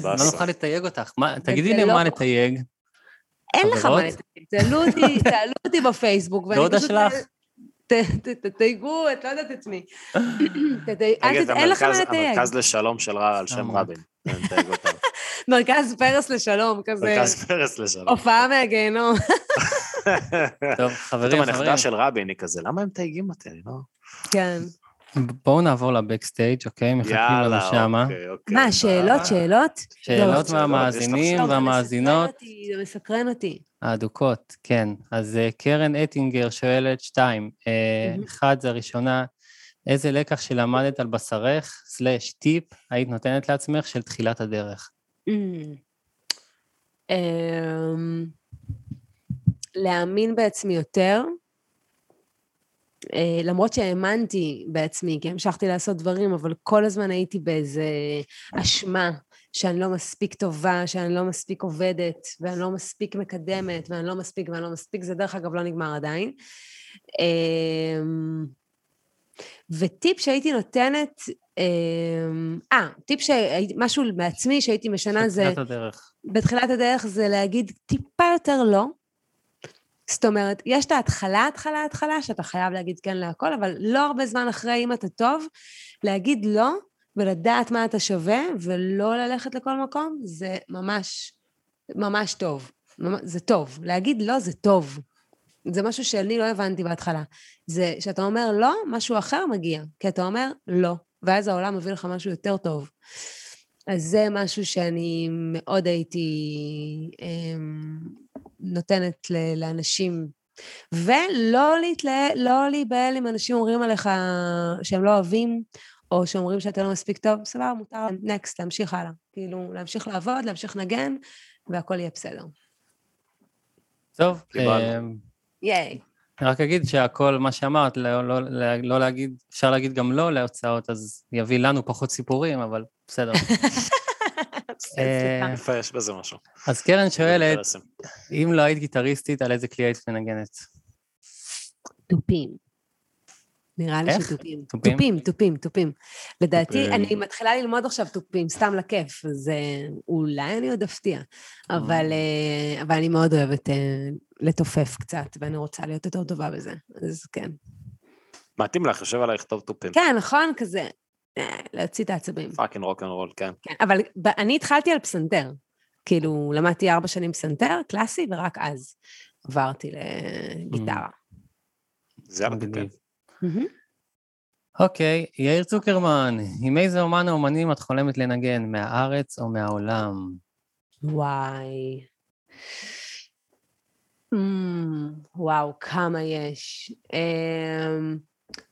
לא נוכל לתייג אותך. תגידי לי מה לתייג. אין לך מה לתייג. תעלו אותי, תעלו אותי בפייסבוק. לא יודע שלך. תתייגו, את לא יודעת את מי. אין לך מה לתייג. המרכז לשלום על שם רבין. מרכז פרס לשלום כזה. מרכז פרס לשלום. הופעה מהגיהנום. טוב, חברים. הנכדה של רבין היא כזה, למה הם תייגים אותי? כן. בואו נעבור לבקסטייג', אוקיי? מחכים לנו שם. מה, שאלות, שאלות? שאלות מהמאזינים והמאזינות. זה מסקרן אותי. העדוקות, כן. אז קרן אטינגר שואלת שתיים. אחד, זה הראשונה, איזה לקח שלמדת על בשרך, סלש טיפ, היית נותנת לעצמך של תחילת הדרך? להאמין בעצמי יותר, למרות שהאמנתי בעצמי, כי המשכתי לעשות דברים, אבל כל הזמן הייתי באיזה אשמה, שאני לא מספיק טובה, שאני לא מספיק עובדת, ואני לא מספיק מקדמת, ואני לא מספיק, ואני לא מספיק, זה דרך אגב לא נגמר עדיין. וטיפ שהייתי נותנת, אה, טיפ שהייתי, משהו מעצמי שהייתי משנה זה... בתחילת הדרך. בתחילת הדרך זה להגיד טיפה יותר לא, זאת אומרת, יש את ההתחלה, התחלה, התחלה, שאתה חייב להגיד כן להכל, אבל לא הרבה זמן אחרי, אם אתה טוב, להגיד לא, ולדעת מה אתה שווה, ולא ללכת לכל מקום, זה ממש, ממש טוב. זה טוב. להגיד לא, זה טוב. זה משהו שאני לא הבנתי בהתחלה. זה שאתה אומר לא, משהו אחר מגיע, כי אתה אומר לא, ואז העולם מביא לך משהו יותר טוב. אז זה משהו שאני מאוד הייתי... נותנת לאנשים, ולא להיבהל אם אנשים אומרים עליך שהם לא אוהבים, או שאומרים שאתה לא מספיק טוב, סבבה, מותר, נקסט, להמשיך הלאה, כאילו, להמשיך לעבוד, להמשיך לנגן, והכל יהיה בסדר. טוב, ייי. רק אגיד שהכל, מה שאמרת, לא להגיד, אפשר להגיד גם לא להוצאות, אז יביא לנו פחות סיפורים, אבל בסדר. איפה יש בזה משהו. אז קרן שואלת, אם לא היית גיטריסטית, על איזה כלי היית מנגנת? תופים. נראה לי שתופים. תופים, תופים, תופים. לדעתי, אני מתחילה ללמוד עכשיו תופים, סתם לכיף, אז אולי אני עוד אפתיע, אבל אני מאוד אוהבת לתופף קצת, ואני רוצה להיות יותר טובה בזה, אז כן. מתאים לך, יושב עליי לכתוב תופים. כן, נכון, כזה. להוציא את העצבים. פאקינג רוק אנד רול, כן. אבל אני התחלתי על פסנתר, כאילו למדתי ארבע שנים פסנתר, קלאסי, ורק אז עברתי לגיטרה. זה המדינים. אוקיי, יאיר צוקרמן, עם איזה אומן או אומנים את חולמת לנגן, מהארץ או מהעולם? וואי. וואו, כמה יש. אה...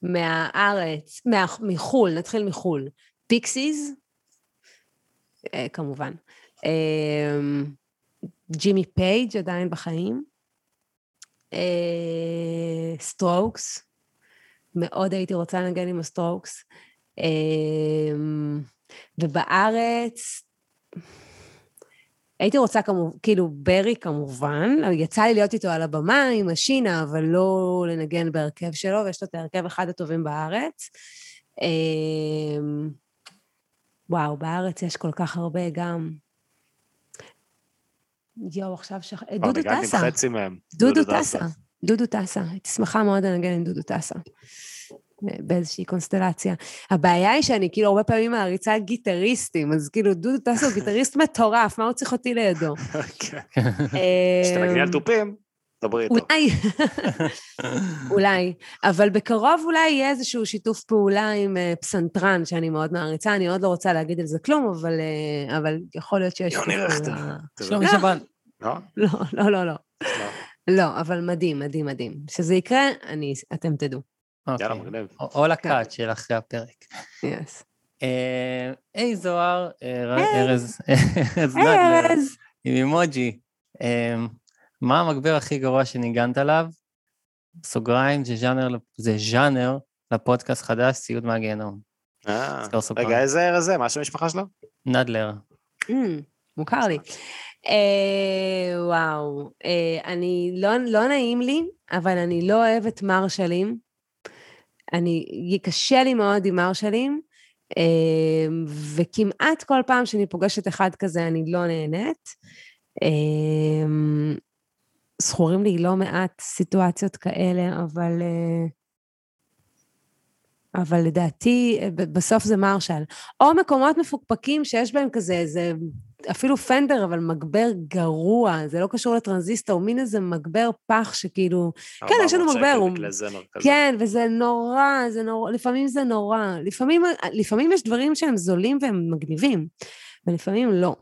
מהארץ, מה, מחול, נתחיל מחול, פיקסיז, כמובן, ג'ימי פייג' עדיין בחיים, סטרוקס, מאוד הייתי רוצה לנגן עם הסטרוקס, ובארץ, הייתי רוצה כמו, כאילו ברי כמובן, יצא לי להיות איתו על הבמה עם השינה, אבל לא לנגן בהרכב שלו, ויש לו את ההרכב אחד הטובים בארץ. וואו, בארץ יש כל כך הרבה גם. יואו, עכשיו שח... דודו טסה. דודו טסה. דודו טסה. הייתי שמחה מאוד לנגן עם דודו טסה. באיזושהי קונסטלציה. הבעיה היא שאני כאילו הרבה פעמים מעריצה גיטריסטים, אז כאילו דודו טסו גיטריסט מטורף, מה הוא צריך אותי לידו? שתנגני על תופים, דברי איתו. אולי, אולי, אבל בקרוב אולי יהיה איזשהו שיתוף פעולה עם פסנתרן, שאני מאוד מעריצה, אני עוד לא רוצה להגיד על זה כלום, אבל יכול להיות שיש... יוני רכת. שלומי שבן. לא? לא, לא, לא. לא, אבל מדהים, מדהים, מדהים. שזה יקרה, אתם תדעו. יאללה מגניב. או לקאט של אחרי הפרק. יס. היי זוהר, ארז, ארז, עם אימוג'י. מה המגבר הכי גרוע שניגנת עליו? סוגריים, זה ז'אנר לפודקאסט חדש, ציוד מהגיהנום. רגע, איזה ארז זה? מה שם המשפחה שלו? נדלר. מוכר לי. וואו, אני, לא נעים לי, אבל אני לא אוהבת מרשלים. אני, קשה לי מאוד עם מרשלים, וכמעט כל פעם שאני פוגשת אחד כזה, אני לא נהנית. זכורים לי לא מעט סיטואציות כאלה, אבל, אבל לדעתי, בסוף זה מרשל. או מקומות מפוקפקים שיש בהם כזה, זה אפילו פנדר, אבל מגבר גרוע, זה לא קשור לטרנזיסטור, הוא מין איזה מגבר פח שכאילו, כן, יש לנו מגבר, כן, וזה נורא, לפעמים זה נורא, לפעמים יש דברים שהם זולים והם מגניבים, ולפעמים לא,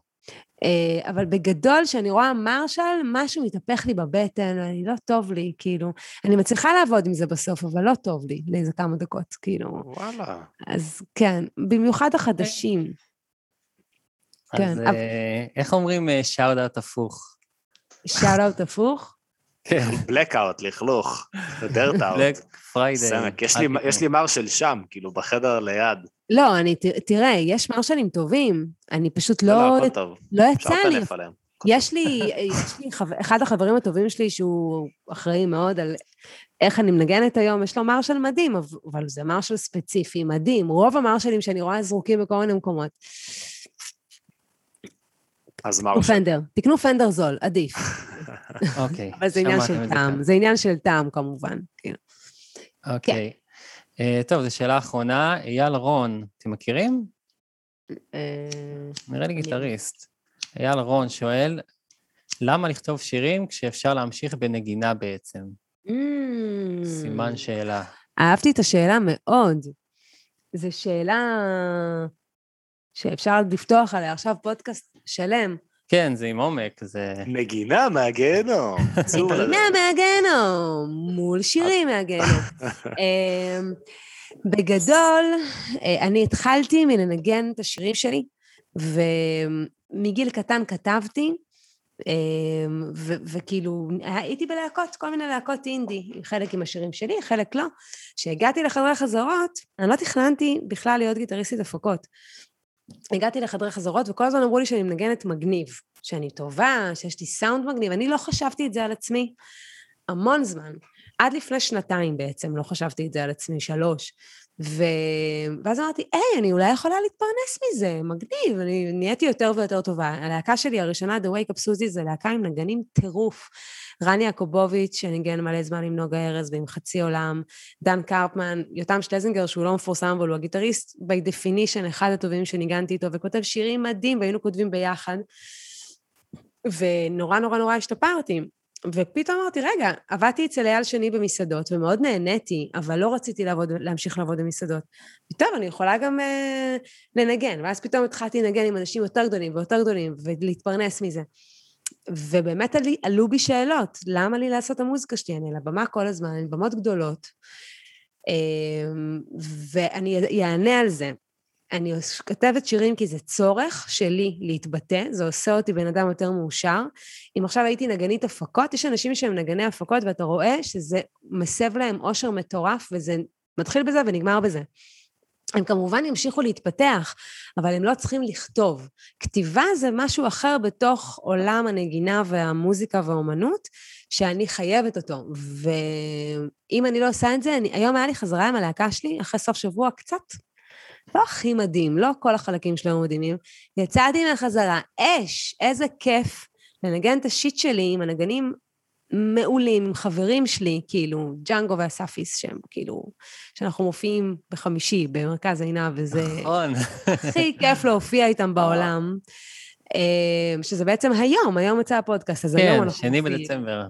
אבל בגדול, שאני רואה מרשל, משהו מתהפך לי בבטן, אני לא טוב לי, כאילו, אני מצליחה לעבוד עם זה בסוף, אבל לא טוב לי, לאיזה כמה דקות, כאילו, וואלה, אז כן, במיוחד החדשים, אז איך אומרים שאוט אאוט הפוך? שאוט אאוט הפוך? כן. בלק אאוט, לכלוך, דרט אאוט. בלק פריידי. יש לי מרשל שם, כאילו בחדר ליד. לא, תראה, יש מרשלים טובים, אני פשוט לא... לא יצא לי. יש לי, אחד החברים הטובים שלי שהוא אחראי מאוד על איך אני מנגנת היום, יש לו מרשל מדהים, אבל זה מרשל ספציפי, מדהים. רוב המרשלים שאני רואה זרוקים בכל מיני מקומות. תקנו פנדר, תקנו פנדר זול, עדיף. אוקיי. אבל זה עניין של טעם, זה עניין של טעם כמובן. אוקיי. טוב, זו שאלה האחרונה, אייל רון, אתם מכירים? נראה לי גיטריסט. אייל רון שואל, למה לכתוב שירים כשאפשר להמשיך בנגינה בעצם? סימן שאלה. אהבתי את השאלה מאוד. זו שאלה... שאפשר לפתוח עליה עכשיו פודקאסט שלם. כן, זה עם עומק, זה... נגינה מהגנום. נגינה מהגנום, מול שירים מהגנום. בגדול, אני התחלתי מלנגן את השירים שלי, ומגיל קטן כתבתי, וכאילו, הייתי בלהקות, כל מיני להקות אינדי, חלק עם השירים שלי, חלק לא. כשהגעתי לחדרי חזרות, אני לא תכננתי בכלל להיות גיטריסטית הפקות. הגעתי לחדרי חזרות, וכל הזמן אמרו לי שאני מנגנת מגניב, שאני טובה, שיש לי סאונד מגניב, אני לא חשבתי את זה על עצמי המון זמן, עד לפני שנתיים בעצם, לא חשבתי את זה על עצמי, שלוש, ו... ואז אמרתי, היי, אני אולי יכולה להתפרנס מזה, מגניב, אני נהייתי יותר ויותר טובה, הלהקה שלי הראשונה, The Wake Up Susie, זה להקה עם נגנים טירוף, רני יעקובוביץ', שניגן מלא זמן עם נוגה ארז ועם חצי עולם, דן קרפמן, יותם שלזינגר, שהוא לא מפורסם, אבל הוא הגיטריסט, by definition, אחד הטובים שניגנתי איתו, וכותב שירים מדהים, והיינו כותבים ביחד, ונורא נורא נורא השתפרתי, ופתאום אמרתי, רגע, עבדתי אצל אייל שני במסעדות, ומאוד נהניתי, אבל לא רציתי לעבוד, להמשיך לעבוד במסעדות. פתאום אני יכולה גם uh, לנגן, ואז פתאום התחלתי לנגן עם אנשים יותר גדולים ויותר גדולים, ולהתפרנס מזה. ובאמת עלו בי שאלות, למה לי לעשות המוזיקה שלי? אני לבמה כל הזמן, אני במות גדולות, ואני אענה על זה. אני כתבת שירים כי זה צורך שלי להתבטא, זה עושה אותי בן אדם יותר מאושר. אם עכשיו הייתי נגנית הפקות, יש אנשים שהם נגני הפקות, ואתה רואה שזה מסב להם אושר מטורף, וזה מתחיל בזה ונגמר בזה. הם כמובן ימשיכו להתפתח, אבל הם לא צריכים לכתוב. כתיבה זה משהו אחר בתוך עולם הנגינה והמוזיקה והאומנות, שאני חייבת אותו. ואם אני לא עושה את זה, אני... היום היה לי חזרה עם הלהקה שלי, אחרי סוף שבוע קצת, לא הכי מדהים, לא כל החלקים שלנו מדהימים, יצאתי מהחזרה, אש, איזה כיף, לנגן את השיט שלי עם הנגנים מעולים עם חברים שלי, כאילו, ג'נגו והסאפיס, שהם כאילו, שאנחנו מופיעים בחמישי, במרכז העינה, וזה נכון. הכי כיף להופיע איתם בעולם, שזה בעצם היום, היום יצא הפודקאסט, אז כן, היום אנחנו מופיעים. כן, שני בדצמבר.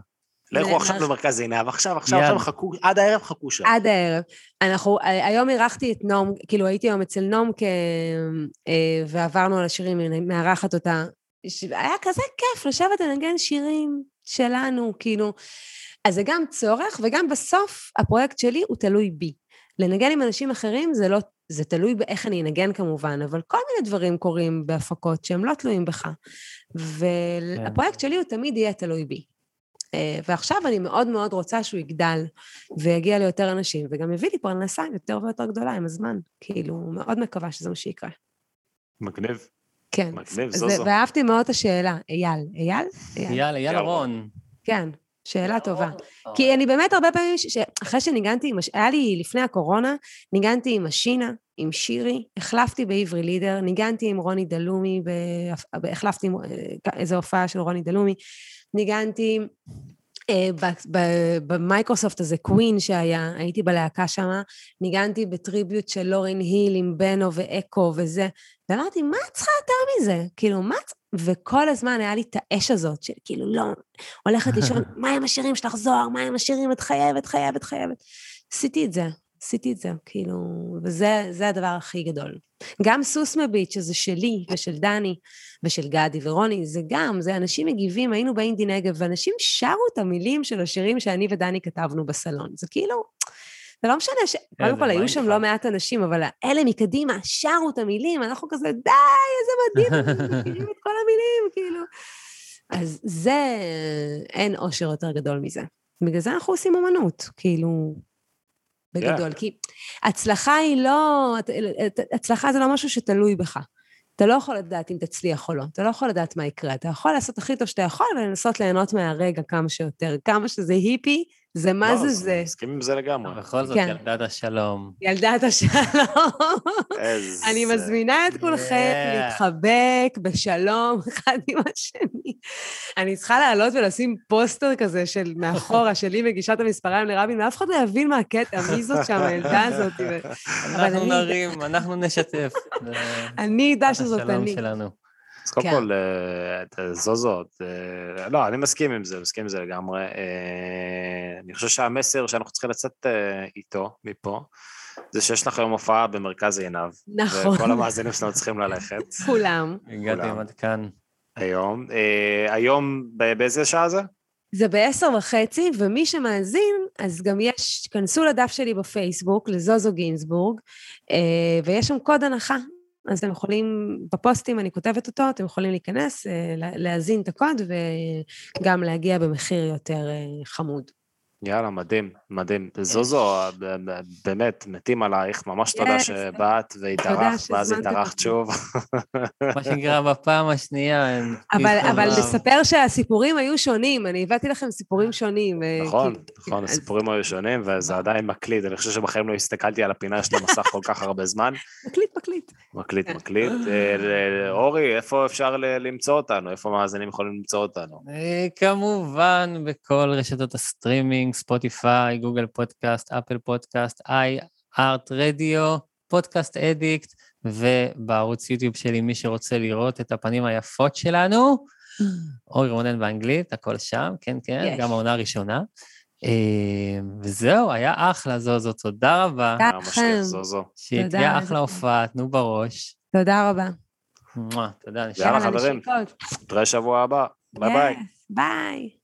לכו עכשיו למרכז עינה, ועכשיו, עכשיו, עכשיו, חכו, עד הערב חכו שם. עד הערב. אנחנו, היום ערכתי את נום, כאילו, הייתי היום אצל נום, כ... ועברנו על השירים, מערכת אותה, היה כזה כיף לשבת לנגן שירים שלנו, כאילו, אז זה גם צורך, וגם בסוף הפרויקט שלי הוא תלוי בי. לנגן עם אנשים אחרים זה לא, זה תלוי באיך אני אנגן כמובן, אבל כל מיני דברים קורים בהפקות שהם לא תלויים בך, והפרויקט שלי הוא תמיד יהיה תלוי בי. ועכשיו אני מאוד מאוד רוצה שהוא יגדל, ויגיע ליותר אנשים, וגם הביא לי פרנסה יותר ויותר גדולה עם הזמן, כאילו, מאוד מקווה שזה מה שיקרה. מגניב. כן, ואהבתי מאוד את השאלה, אייל, אייל? אייל, אייל ארון. כן, שאלה טובה. כי אני באמת הרבה פעמים, אחרי שניגנתי, היה לי לפני הקורונה, ניגנתי עם משינה, עם שירי, החלפתי בעברי לידר, ניגנתי עם רוני דלומי, החלפתי איזו הופעה של רוני דלומי, ניגנתי במייקרוסופט הזה, קווין שהיה, הייתי בלהקה שם, ניגנתי בטריביוט של לורין היל עם בנו ואקו וזה, ואמרתי, מה צריכה אתה מזה? כאילו, מה צריכה? וכל הזמן היה לי את האש הזאת, שכאילו, לא, הולכת לישון, מה עם השירים שלך זוהר, מה עם השירים, את חייבת, חייבת, חייבת. עשיתי את זה, עשיתי את זה, כאילו, וזה הדבר הכי גדול. גם סוס מביט, שזה שלי ושל דני, ושל גדי ורוני, זה גם, זה אנשים מגיבים, היינו באינדי נגב, ואנשים שרו את המילים של השירים שאני ודני כתבנו בסלון, זה כאילו, זה לא משנה, ש... קודם כל היו שם לא מעט אנשים, אבל אלה מקדימה, שרו את המילים, אנחנו כזה, די, איזה מדהים, אנחנו מכירים את כל המילים, כאילו. אז זה, אין אושר יותר גדול מזה. בגלל זה אנחנו עושים אומנות, כאילו, בגדול, כי הצלחה היא לא, הצלחה זה לא משהו שתלוי בך. אתה לא יכול לדעת אם תצליח או לא, אתה לא יכול לדעת מה יקרה, אתה יכול לעשות הכי טוב שאתה יכול, ולנסות ליהנות מהרגע כמה שיותר, כמה שזה היפי, זה מה זה זה. מסכים עם זה לגמרי. בכל זאת, ילדת השלום. ילדת השלום. אני מזמינה את כולכם להתחבק בשלום אחד עם השני. אני צריכה לעלות ולשים פוסטר כזה של מאחורה שלי מגישת המספריים לרבין, ואף אחד לא יבין מה הקטע, מי זאת שם, הילדה הזאת. אנחנו נרים, אנחנו נשתף. אני יודע שזאת אני. השלום שלנו. אז קודם כל, זוזות, לא, אני מסכים עם זה, מסכים עם זה לגמרי, אני חושב שהמסר שאנחנו צריכים לצאת איתו, מפה, זה שיש לך היום הופעה במרכז עיניו, וכל המאזינים שלנו צריכים ללכת. כולם. הגעתם עד כאן. היום, היום באיזה שעה זה? זה בעשר וחצי, ומי שמאזין, אז גם יש, כנסו לדף שלי בפייסבוק, לזוזו גינסבורג, ויש שם קוד הנחה, אז אתם יכולים, בפוסטים אני כותבת אותו, אתם יכולים להיכנס, להזין את הקוד, וגם להגיע במחיר יותר חמוד. יאללה, מדהים, מדהים. זוזו, באמת, מתים עלייך, ממש תודה שבאת, והתארחת, ואז התארחת שוב. מה שנקרא בפעם השנייה. אבל לספר שהסיפורים היו שונים, אני הבאתי לכם סיפורים שונים. נכון, נכון, הסיפורים היו שונים, וזה עדיין מקליט, אני חושב שבחיים לא הסתכלתי על הפינה של המסך כל כך הרבה זמן. מקליט, מקליט. מקליט, מקליט. אורי, איפה אפשר למצוא אותנו? איפה מאזינים יכולים למצוא אותנו? כמובן, בכל רשתות הסטרימינג ספוטיפיי, גוגל פודקאסט, אפל פודקאסט, איי, ארט רדיו, פודקאסט אדיקט, ובערוץ יוטיוב שלי, מי שרוצה לראות את הפנים היפות שלנו, אורי רונן באנגלית, הכל שם, כן, כן, גם העונה הראשונה. וזהו, היה אחלה זוזו, תודה רבה. שהגיעה אחלה הופעה, תנו בראש. תודה רבה. תודה, נשאר. יאללה חברים, תראה שבוע הבא, ביי ביי. ביי.